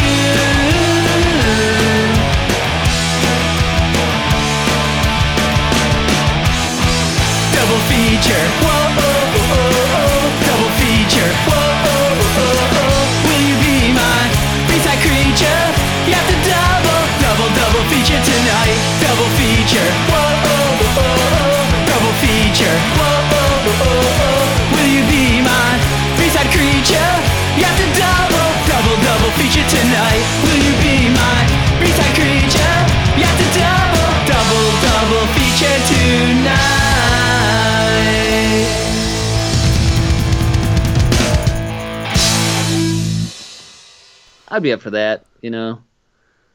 Feature. Whoa, oh, oh, oh, oh. Double feature. Whoa, oh, oh, oh, oh. Will you be my B-side creature? You have to double, double, double feature tonight. Double feature. Whoa, oh, oh, oh. Double feature. Whoa, oh, oh, oh. Will you be my B-side creature? You have to double, double, double feature tonight. Will you be my B-side creature? You have to double, double, double feature tonight. I'd be up for that, you know.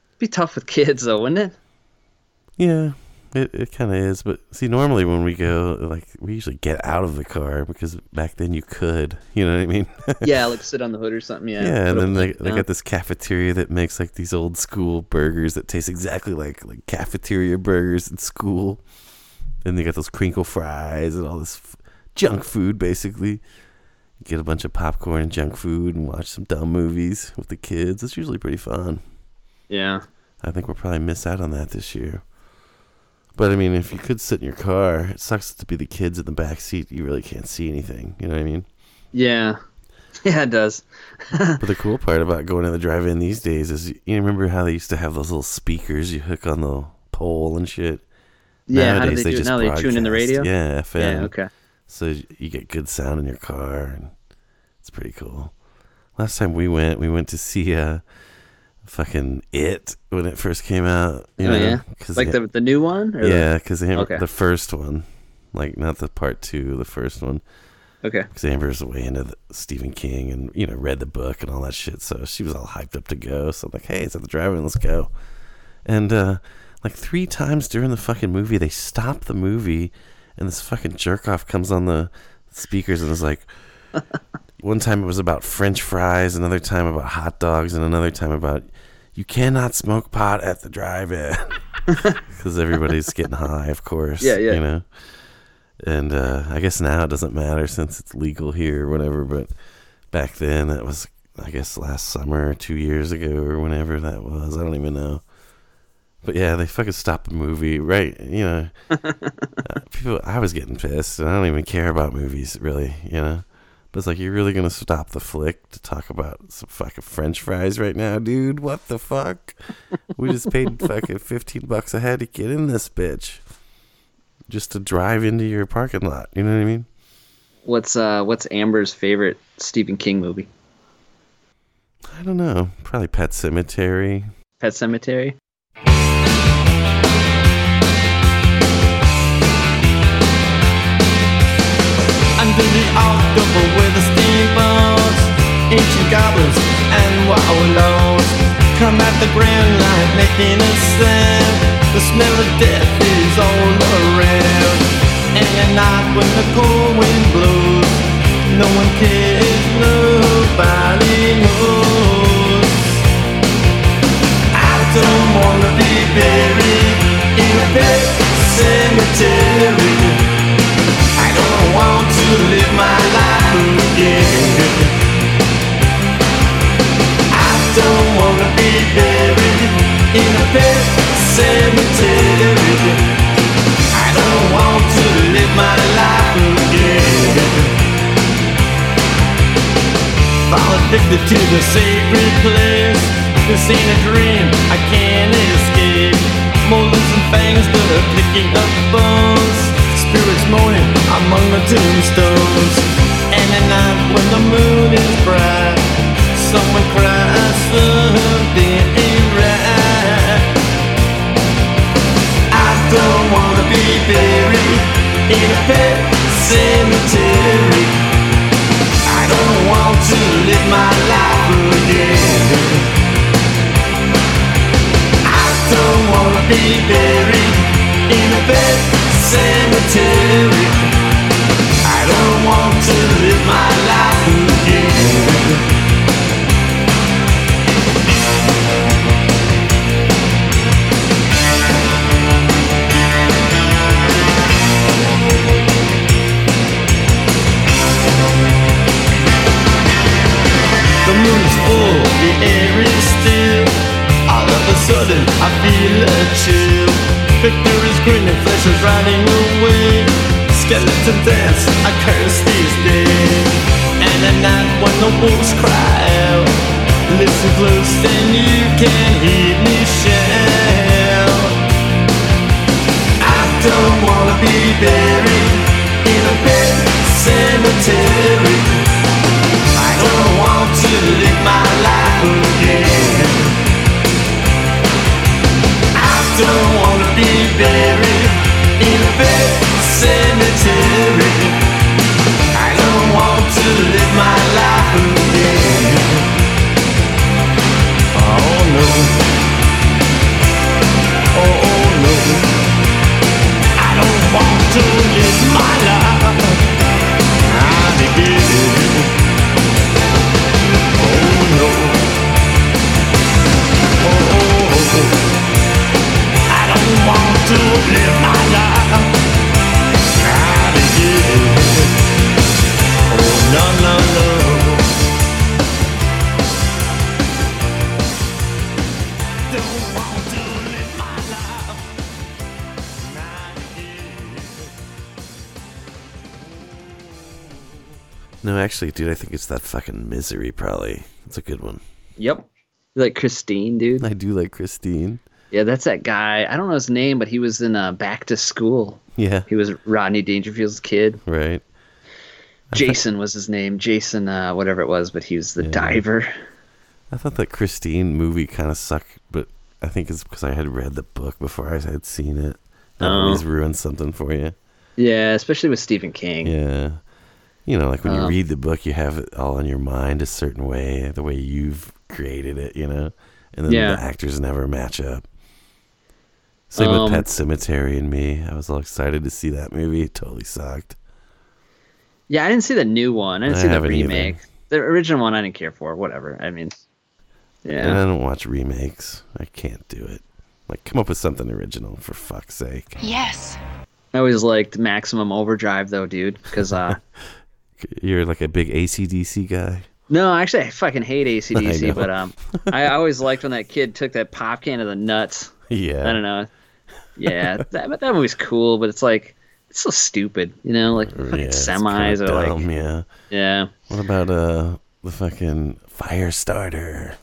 It'd be tough with kids, though, wouldn't it? Yeah, it kind of is. But see, normally when we go, like, we usually get out of the car because back then you could, you know what I mean? Yeah, like sit on the hood or something. Yeah. Yeah, and then they got this cafeteria that makes like these old school burgers that taste exactly like cafeteria burgers at school. And they got those crinkle fries and all this junk food, basically. Get a bunch of popcorn and junk food and watch some dumb movies with the kids. It's usually pretty fun. Yeah. I think we'll probably miss out on that this year. But, I mean, if you could sit in your car, it sucks to be the kids in the back seat. You really can't see anything. You know what I mean? Yeah. Yeah, it does. But the cool part about going to the drive-in these days is, you remember how they used to have those little speakers you hook on the pole and shit? Yeah, nowadays, how do they do it now? They tune in the radio? Yeah, FM. Yeah, okay. So you get good sound in your car, and it's pretty cool. Last time we went to see fucking It when it first came out. You know, yeah, like the new one. Or yeah, because the first one, like not the part two, the first one. Okay. Because Amber's way into Stephen King and read the book and all that shit, so she was all hyped up to go. So I'm like, hey, it's at the drive-in, let's go. And like 3 times during the fucking movie, they stopped the movie. And this fucking jerk-off comes on the speakers and is like, one time it was about French fries, another time about hot dogs, and another time about, you cannot smoke pot at the drive-in. Because everybody's getting high, of course. Yeah, yeah. You know? And I guess now it doesn't matter since it's legal here or whatever, but back then, that was, I guess, last summer or 2 years ago or whenever that was. I don't even know. But yeah, they fucking stopped the movie, right? You know, people. I was getting pissed, and I don't even care about movies, really. You know, but it's like you're really gonna stop the flick to talk about some fucking French fries right now, dude? What the fuck? We just paid fucking $15 a head to get in this bitch, just to drive into your parking lot. You know what I mean? What's Amber's favorite Stephen King movie? I don't know. Probably Pet Sematary. Pet Sematary. Under the October with the steamboats, ancient goblins and wallows come at the grand light making a sound. The smell of death is all around. And at night when the cold wind blows, no one cares, no. nobody knows. I don't wanna be buried in a big cemetery. I don't want to live my life again. I don't wanna be buried in a big cemetery. I don't want to live my life again. I'm addicted to the sacred place. This ain't a dream, I can't escape. Molars and fangs that are picking up bones. Spirits moaning among the tombstones. And at night when the moon is bright, someone cries something ain't right. I don't wanna be buried in a pet cemetery. I don't want to live my life again. I don't want to be buried in a big cemetery. I don't want to live my life again. The air is still. All of a sudden I feel a chill. Victor is grinning, flesh is riding away. Skeleton dance, I curse these days. And at night when the wolves cry out, listen close and you can hear me shout. I don't wanna be buried in a pet cemetery. I don't want to live my life again. I don't want to be buried in a big cemetery. I don't want to live my life again. Oh no. Oh no. I don't want to live my life again. No. Oh, oh, oh. I don't want to live my life. Not again. Oh, no, no, no. Don't want to live my life. Not again. No, actually, dude, I think it's that fucking Misery, probably. That's a good one. Yep. You like Christine, dude? I do like Christine. Yeah, that's that guy. I don't know his name, but he was in Back to School. Yeah. He was Rodney Dangerfield's kid. Right. Jason was his name. Jason, whatever it was, but he was the diver. I thought that Christine movie kind of sucked, but I think it's because I had read the book before I had seen it. That always ruins something for you. Yeah, especially with Stephen King. Yeah. You know, like when you read the book, you have it all in your mind a certain way, the way you've created it, you know? And then the actors never match up. Same with Pet Cemetery and me. I was all excited to see that movie. It totally sucked. Yeah, I didn't see the new one. I didn't see the remake. Either. The original one I didn't care for. Whatever. I mean, yeah. And I don't watch remakes. I can't do it. Like, come up with something original, for fuck's sake. Yes. I always liked Maximum Overdrive, though, dude, because... You're like a big AC/DC guy. No, actually, I fucking hate AC/DC, but I always liked when that kid took that pop can to the nuts. Yeah. I don't know. Yeah, that movie's cool, but it's like, it's so stupid, you know, like fucking semis or dumb, like. Yeah. Yeah. What about the fucking Firestarter?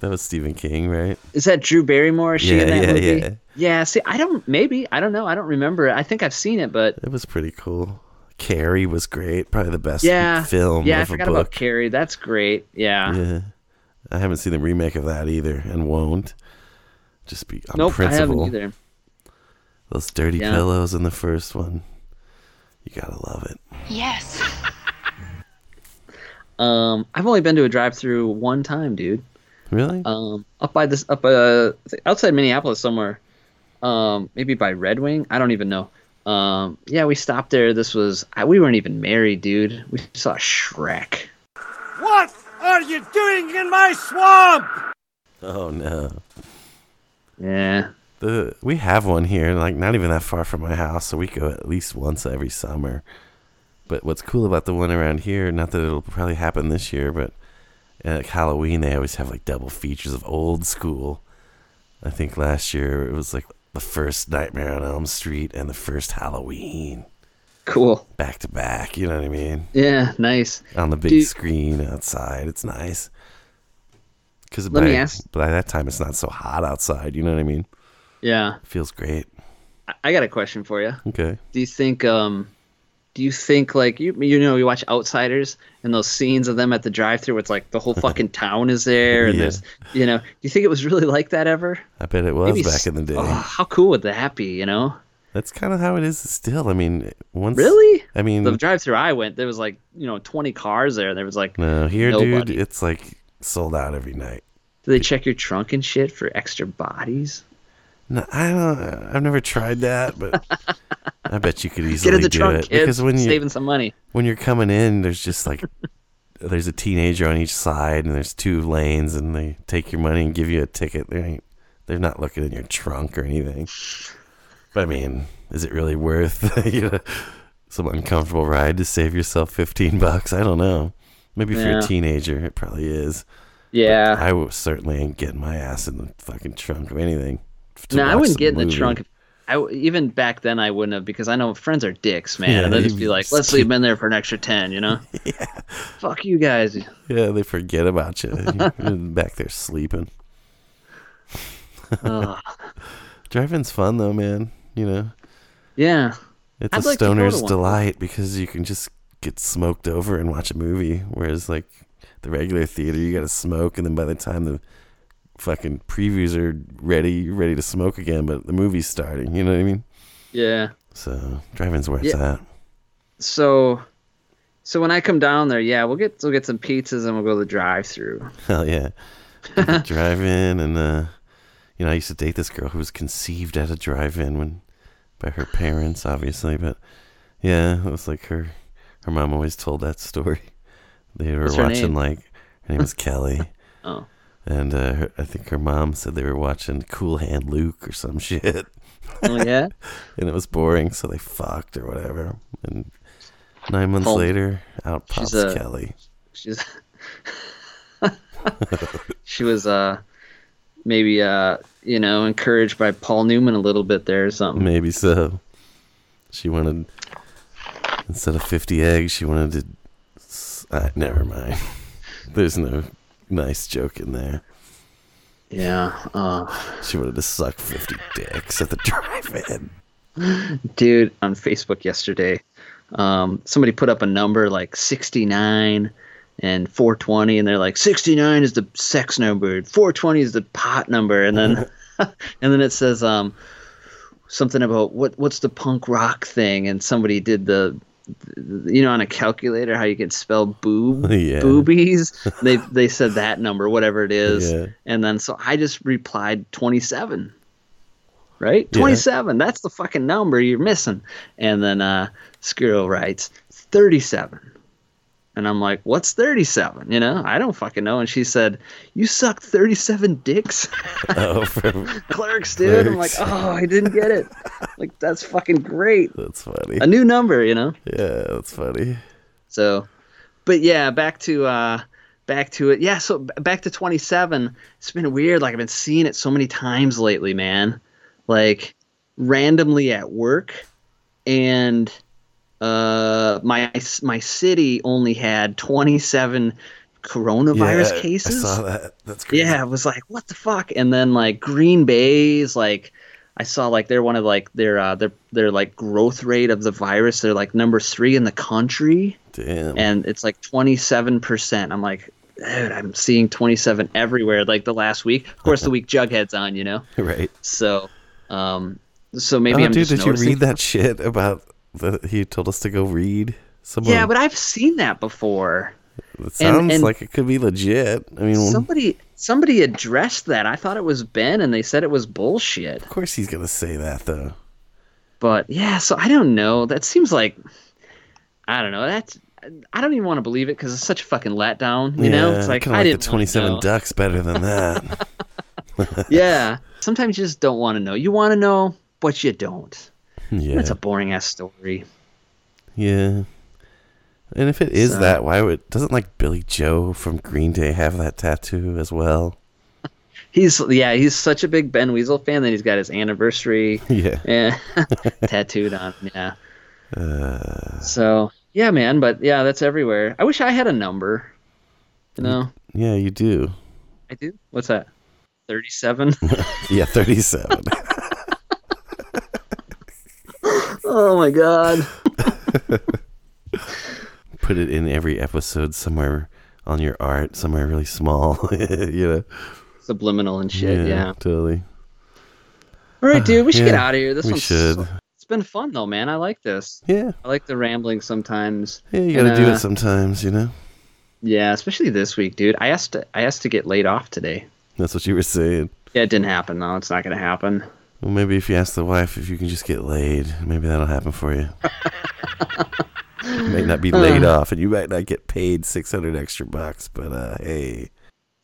That was Stephen King, right? Is that Drew Barrymore? Is she in that movie? Yeah. Yeah. See, I don't know. I don't remember it. I think I've seen it, but it was pretty cool. Carrie was great, probably the best film of a book. Yeah, I forgot about Carrie. That's great. Yeah. I haven't seen the remake of that either, and won't. Just be on principle. I haven't either. Those dirty pillows in the first one, you gotta love it. Yes. I've only been to a drive-through one time, dude. Really? Outside Minneapolis somewhere. Maybe by Red Wing. I don't even know. We stopped there. We weren't even married, dude. We saw Shrek. What are you doing in my swamp? Oh, no. Yeah. We have one here, like not even that far from my house, so we go at least once every summer. But what's cool about the one around here, not that it'll probably happen this year, but at Halloween, they always have like double features of old school. I think last year it was like the first Nightmare on Elm Street and the first Halloween. Cool. Back to back, you know what I mean? Yeah, nice. On the big screen outside, it's nice. Because by that time, it's not so hot outside, you know what I mean? Yeah. It feels great. I got a question for you. Okay. Do you think like you watch Outsiders and those scenes of them at the drive-thru, it's like the whole fucking town is there and there's do you think it was really like that ever? I bet it was. Maybe back in the day. Oh, how cool would that be, you know? That's kind of how it is still. I mean, once really? I mean, the drive-thru I went, there was like, 20 cars there. There was like no, here nobody. Dude, it's like sold out every night. Do they check your trunk and shit for extra bodies? No, I don't. I've never tried that, but I bet you could easily do it. Because when you're saving some money, when you're coming in, there's just like there's a teenager on each side, and there's two lanes, and they take your money and give you a ticket. They're not looking in your trunk or anything. But I mean, is it really worth some uncomfortable ride to save yourself $15? I don't know. Maybe if you're a teenager, it probably is. Yeah, but I certainly ain't getting my ass in the fucking trunk of anything. No, I wouldn't get in the trunk. Even back then, I wouldn't have, because I know friends are dicks, man. And they'll just be like, let's leave them in there for an extra 10, Yeah. Fuck you guys. Yeah, they forget about you. You're back there sleeping. Driving's fun, though, man. Yeah. It's a stoner's delight because you can just get smoked over and watch a movie. Whereas, like, the regular theater, you got to smoke, and then by the time the fucking previews are ready, you're ready to smoke again, but the movie's starting, you know what I mean? Yeah. So driving's where it's at. So when I come down there, we'll get some pizzas and we'll go to the drive-thru. Hell yeah. Drive-in and I used to date this girl who was conceived at a drive-in by her parents, obviously, but yeah, it was like her mom always told that story. They were watching her name was Kelly. Oh. And I think her mom said they were watching Cool Hand Luke or some shit. Oh, yeah? And it was boring, so they fucked or whatever. And 9 months later, out pops Kelly. She was maybe, encouraged by Paul Newman a little bit there or something. Maybe so. She wanted, instead of 50 eggs, she wanted to... never mind. There's no... nice joke in there. Yeah. She wanted to suck 50 dicks at the drive-in. Dude, on Facebook yesterday, somebody put up a number like 69 and 420, and they're like, 69 is the sex number, 420 is the pot number, and then it says something about what's the punk rock thing, and somebody did the on a calculator how you can spell boob, boobies. They said that number, whatever it is. Yeah. And then so I just replied 27. Right? 27. Yeah. That's the fucking number you're missing. And then Skiro writes 37. And I'm like, what's 37? I don't fucking know. And she said, you sucked 37 dicks? Oh, Clerks, dude. Clerks. I'm like, oh, I didn't get it. Like, that's fucking great. That's funny. A new number, Yeah, that's funny. So, but yeah, back to it. Yeah, so back to 27. It's been weird. Like, I've been seeing it so many times lately, man. Like, randomly at work and... my city only had 27 coronavirus cases. I saw that. That's crazy. Yeah, I was like, what the fuck? And then like Green Bay's like, I saw like they're one of like their like growth rate of the virus. They're like number 3 in the country. Damn. And it's like 27%. I'm like, dude, I'm seeing 27 everywhere. Like the last week, of course, the week Jughead's on, Right. So, so maybe I'm just noticing. Did you read that shit about? He told us to go read someone. Yeah, but I've seen that before. It sounds like it could be legit. I mean, somebody addressed that. I thought it was Ben, and they said it was bullshit. Of course he's going to say that, though. But, yeah, so I don't know. That seems like... I don't know. That's I don't even want to believe it because it's such a fucking letdown. You know, it's like I didn't. The 27 Ducks better than that. Yeah, sometimes you just don't want to know. You want to know, but you don't. Yeah, it's a boring ass story. Yeah, and if it is that, why would doesn't like Billy Joe from Green Day have that tattoo as well? He's such a big Ben Weasel fan that he's got his anniversary tattooed on him. Yeah. So yeah, man, but yeah, that's everywhere. I wish I had a number. You know? Yeah, you do. I do? What's that? 37? Yeah, 37. Oh my god. Put it in every episode somewhere on your art, somewhere really small. You know? Subliminal and shit, yeah. Totally. All right, dude, we should get out of here. It's been fun though, man. I like this. Yeah. I like the rambling sometimes. Yeah, you gotta do it sometimes, you know? Yeah, especially this week, dude. I asked to get laid off today. That's what you were saying. Yeah, it didn't happen though. It's not gonna happen. Well, maybe if you ask the wife if you can just get laid, maybe that'll happen for you. You might not be laid off and you might not get paid $600 extra bucks, but hey.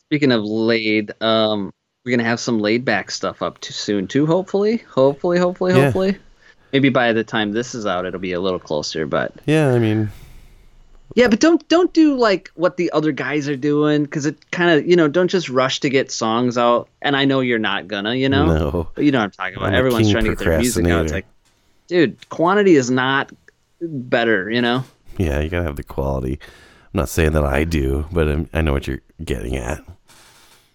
Speaking of laid, we're going to have some laid back stuff up too soon too, hopefully. Hopefully. Maybe by the time this is out, it'll be a little closer, but... Yeah, I mean... Yeah, but don't do like what the other guys are doing, because it kind of, you know, don't just rush to get songs out, and I know you're not gonna, you know? No. But you know what I'm talking about. Everyone's trying to get their music out. It's like, dude, quantity is not better, you know? Yeah, you gotta have the quality. I'm not saying that I do, but I know what you're getting at.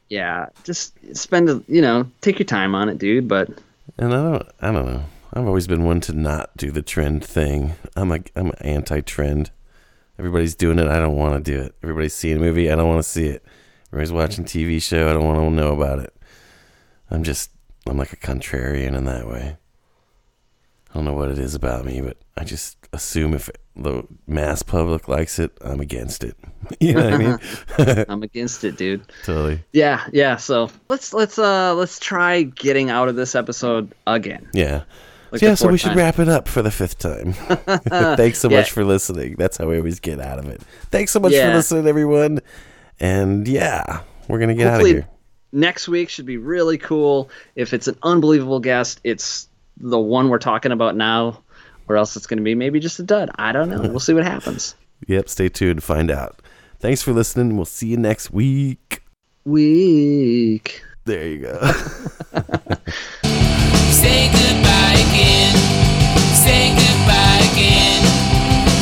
Yeah, just take your time on it, dude. But and I don't know. I've always been one to not do the trend thing. I'm anti-trend. Everybody's doing it. I don't want to do it. Everybody's seeing a movie. I don't want to see it. Everybody's watching a TV show. I don't want to know about it. I'm like a contrarian in that way. I don't know what it is about me, but I just assume if the mass public likes it, I'm against it. You know what I mean? I'm against it, dude. Totally. Yeah. So let's try getting out of this episode again. Yeah. So we should wrap it up for the 5th time. Thanks so much for listening. That's how we always get out of it. Thanks so much for listening, everyone. And we're gonna get out of here. Next week should be really cool. If it's an unbelievable guest, it's the one we're talking about now, or else it's going to be maybe just a dud. I don't know. We'll see what happens. Yep. Stay tuned. Find out. Thanks for listening. We'll see you next week. There you go. Say goodbye again. Say goodbye again.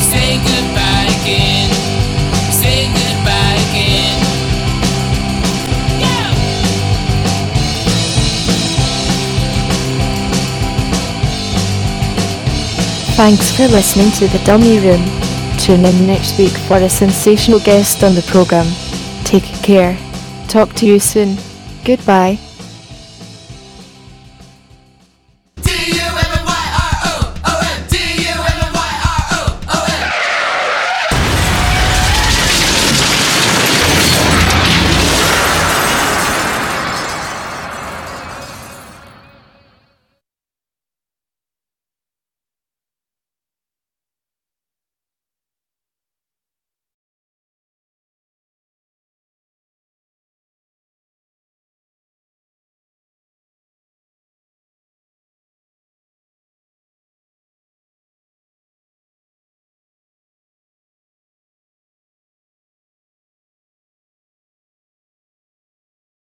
Say goodbye again. Say goodbye again. Thanks for listening to The Dummy Room. Tune in next week for a sensational guest on the program. Take care. Talk to you soon. Goodbye.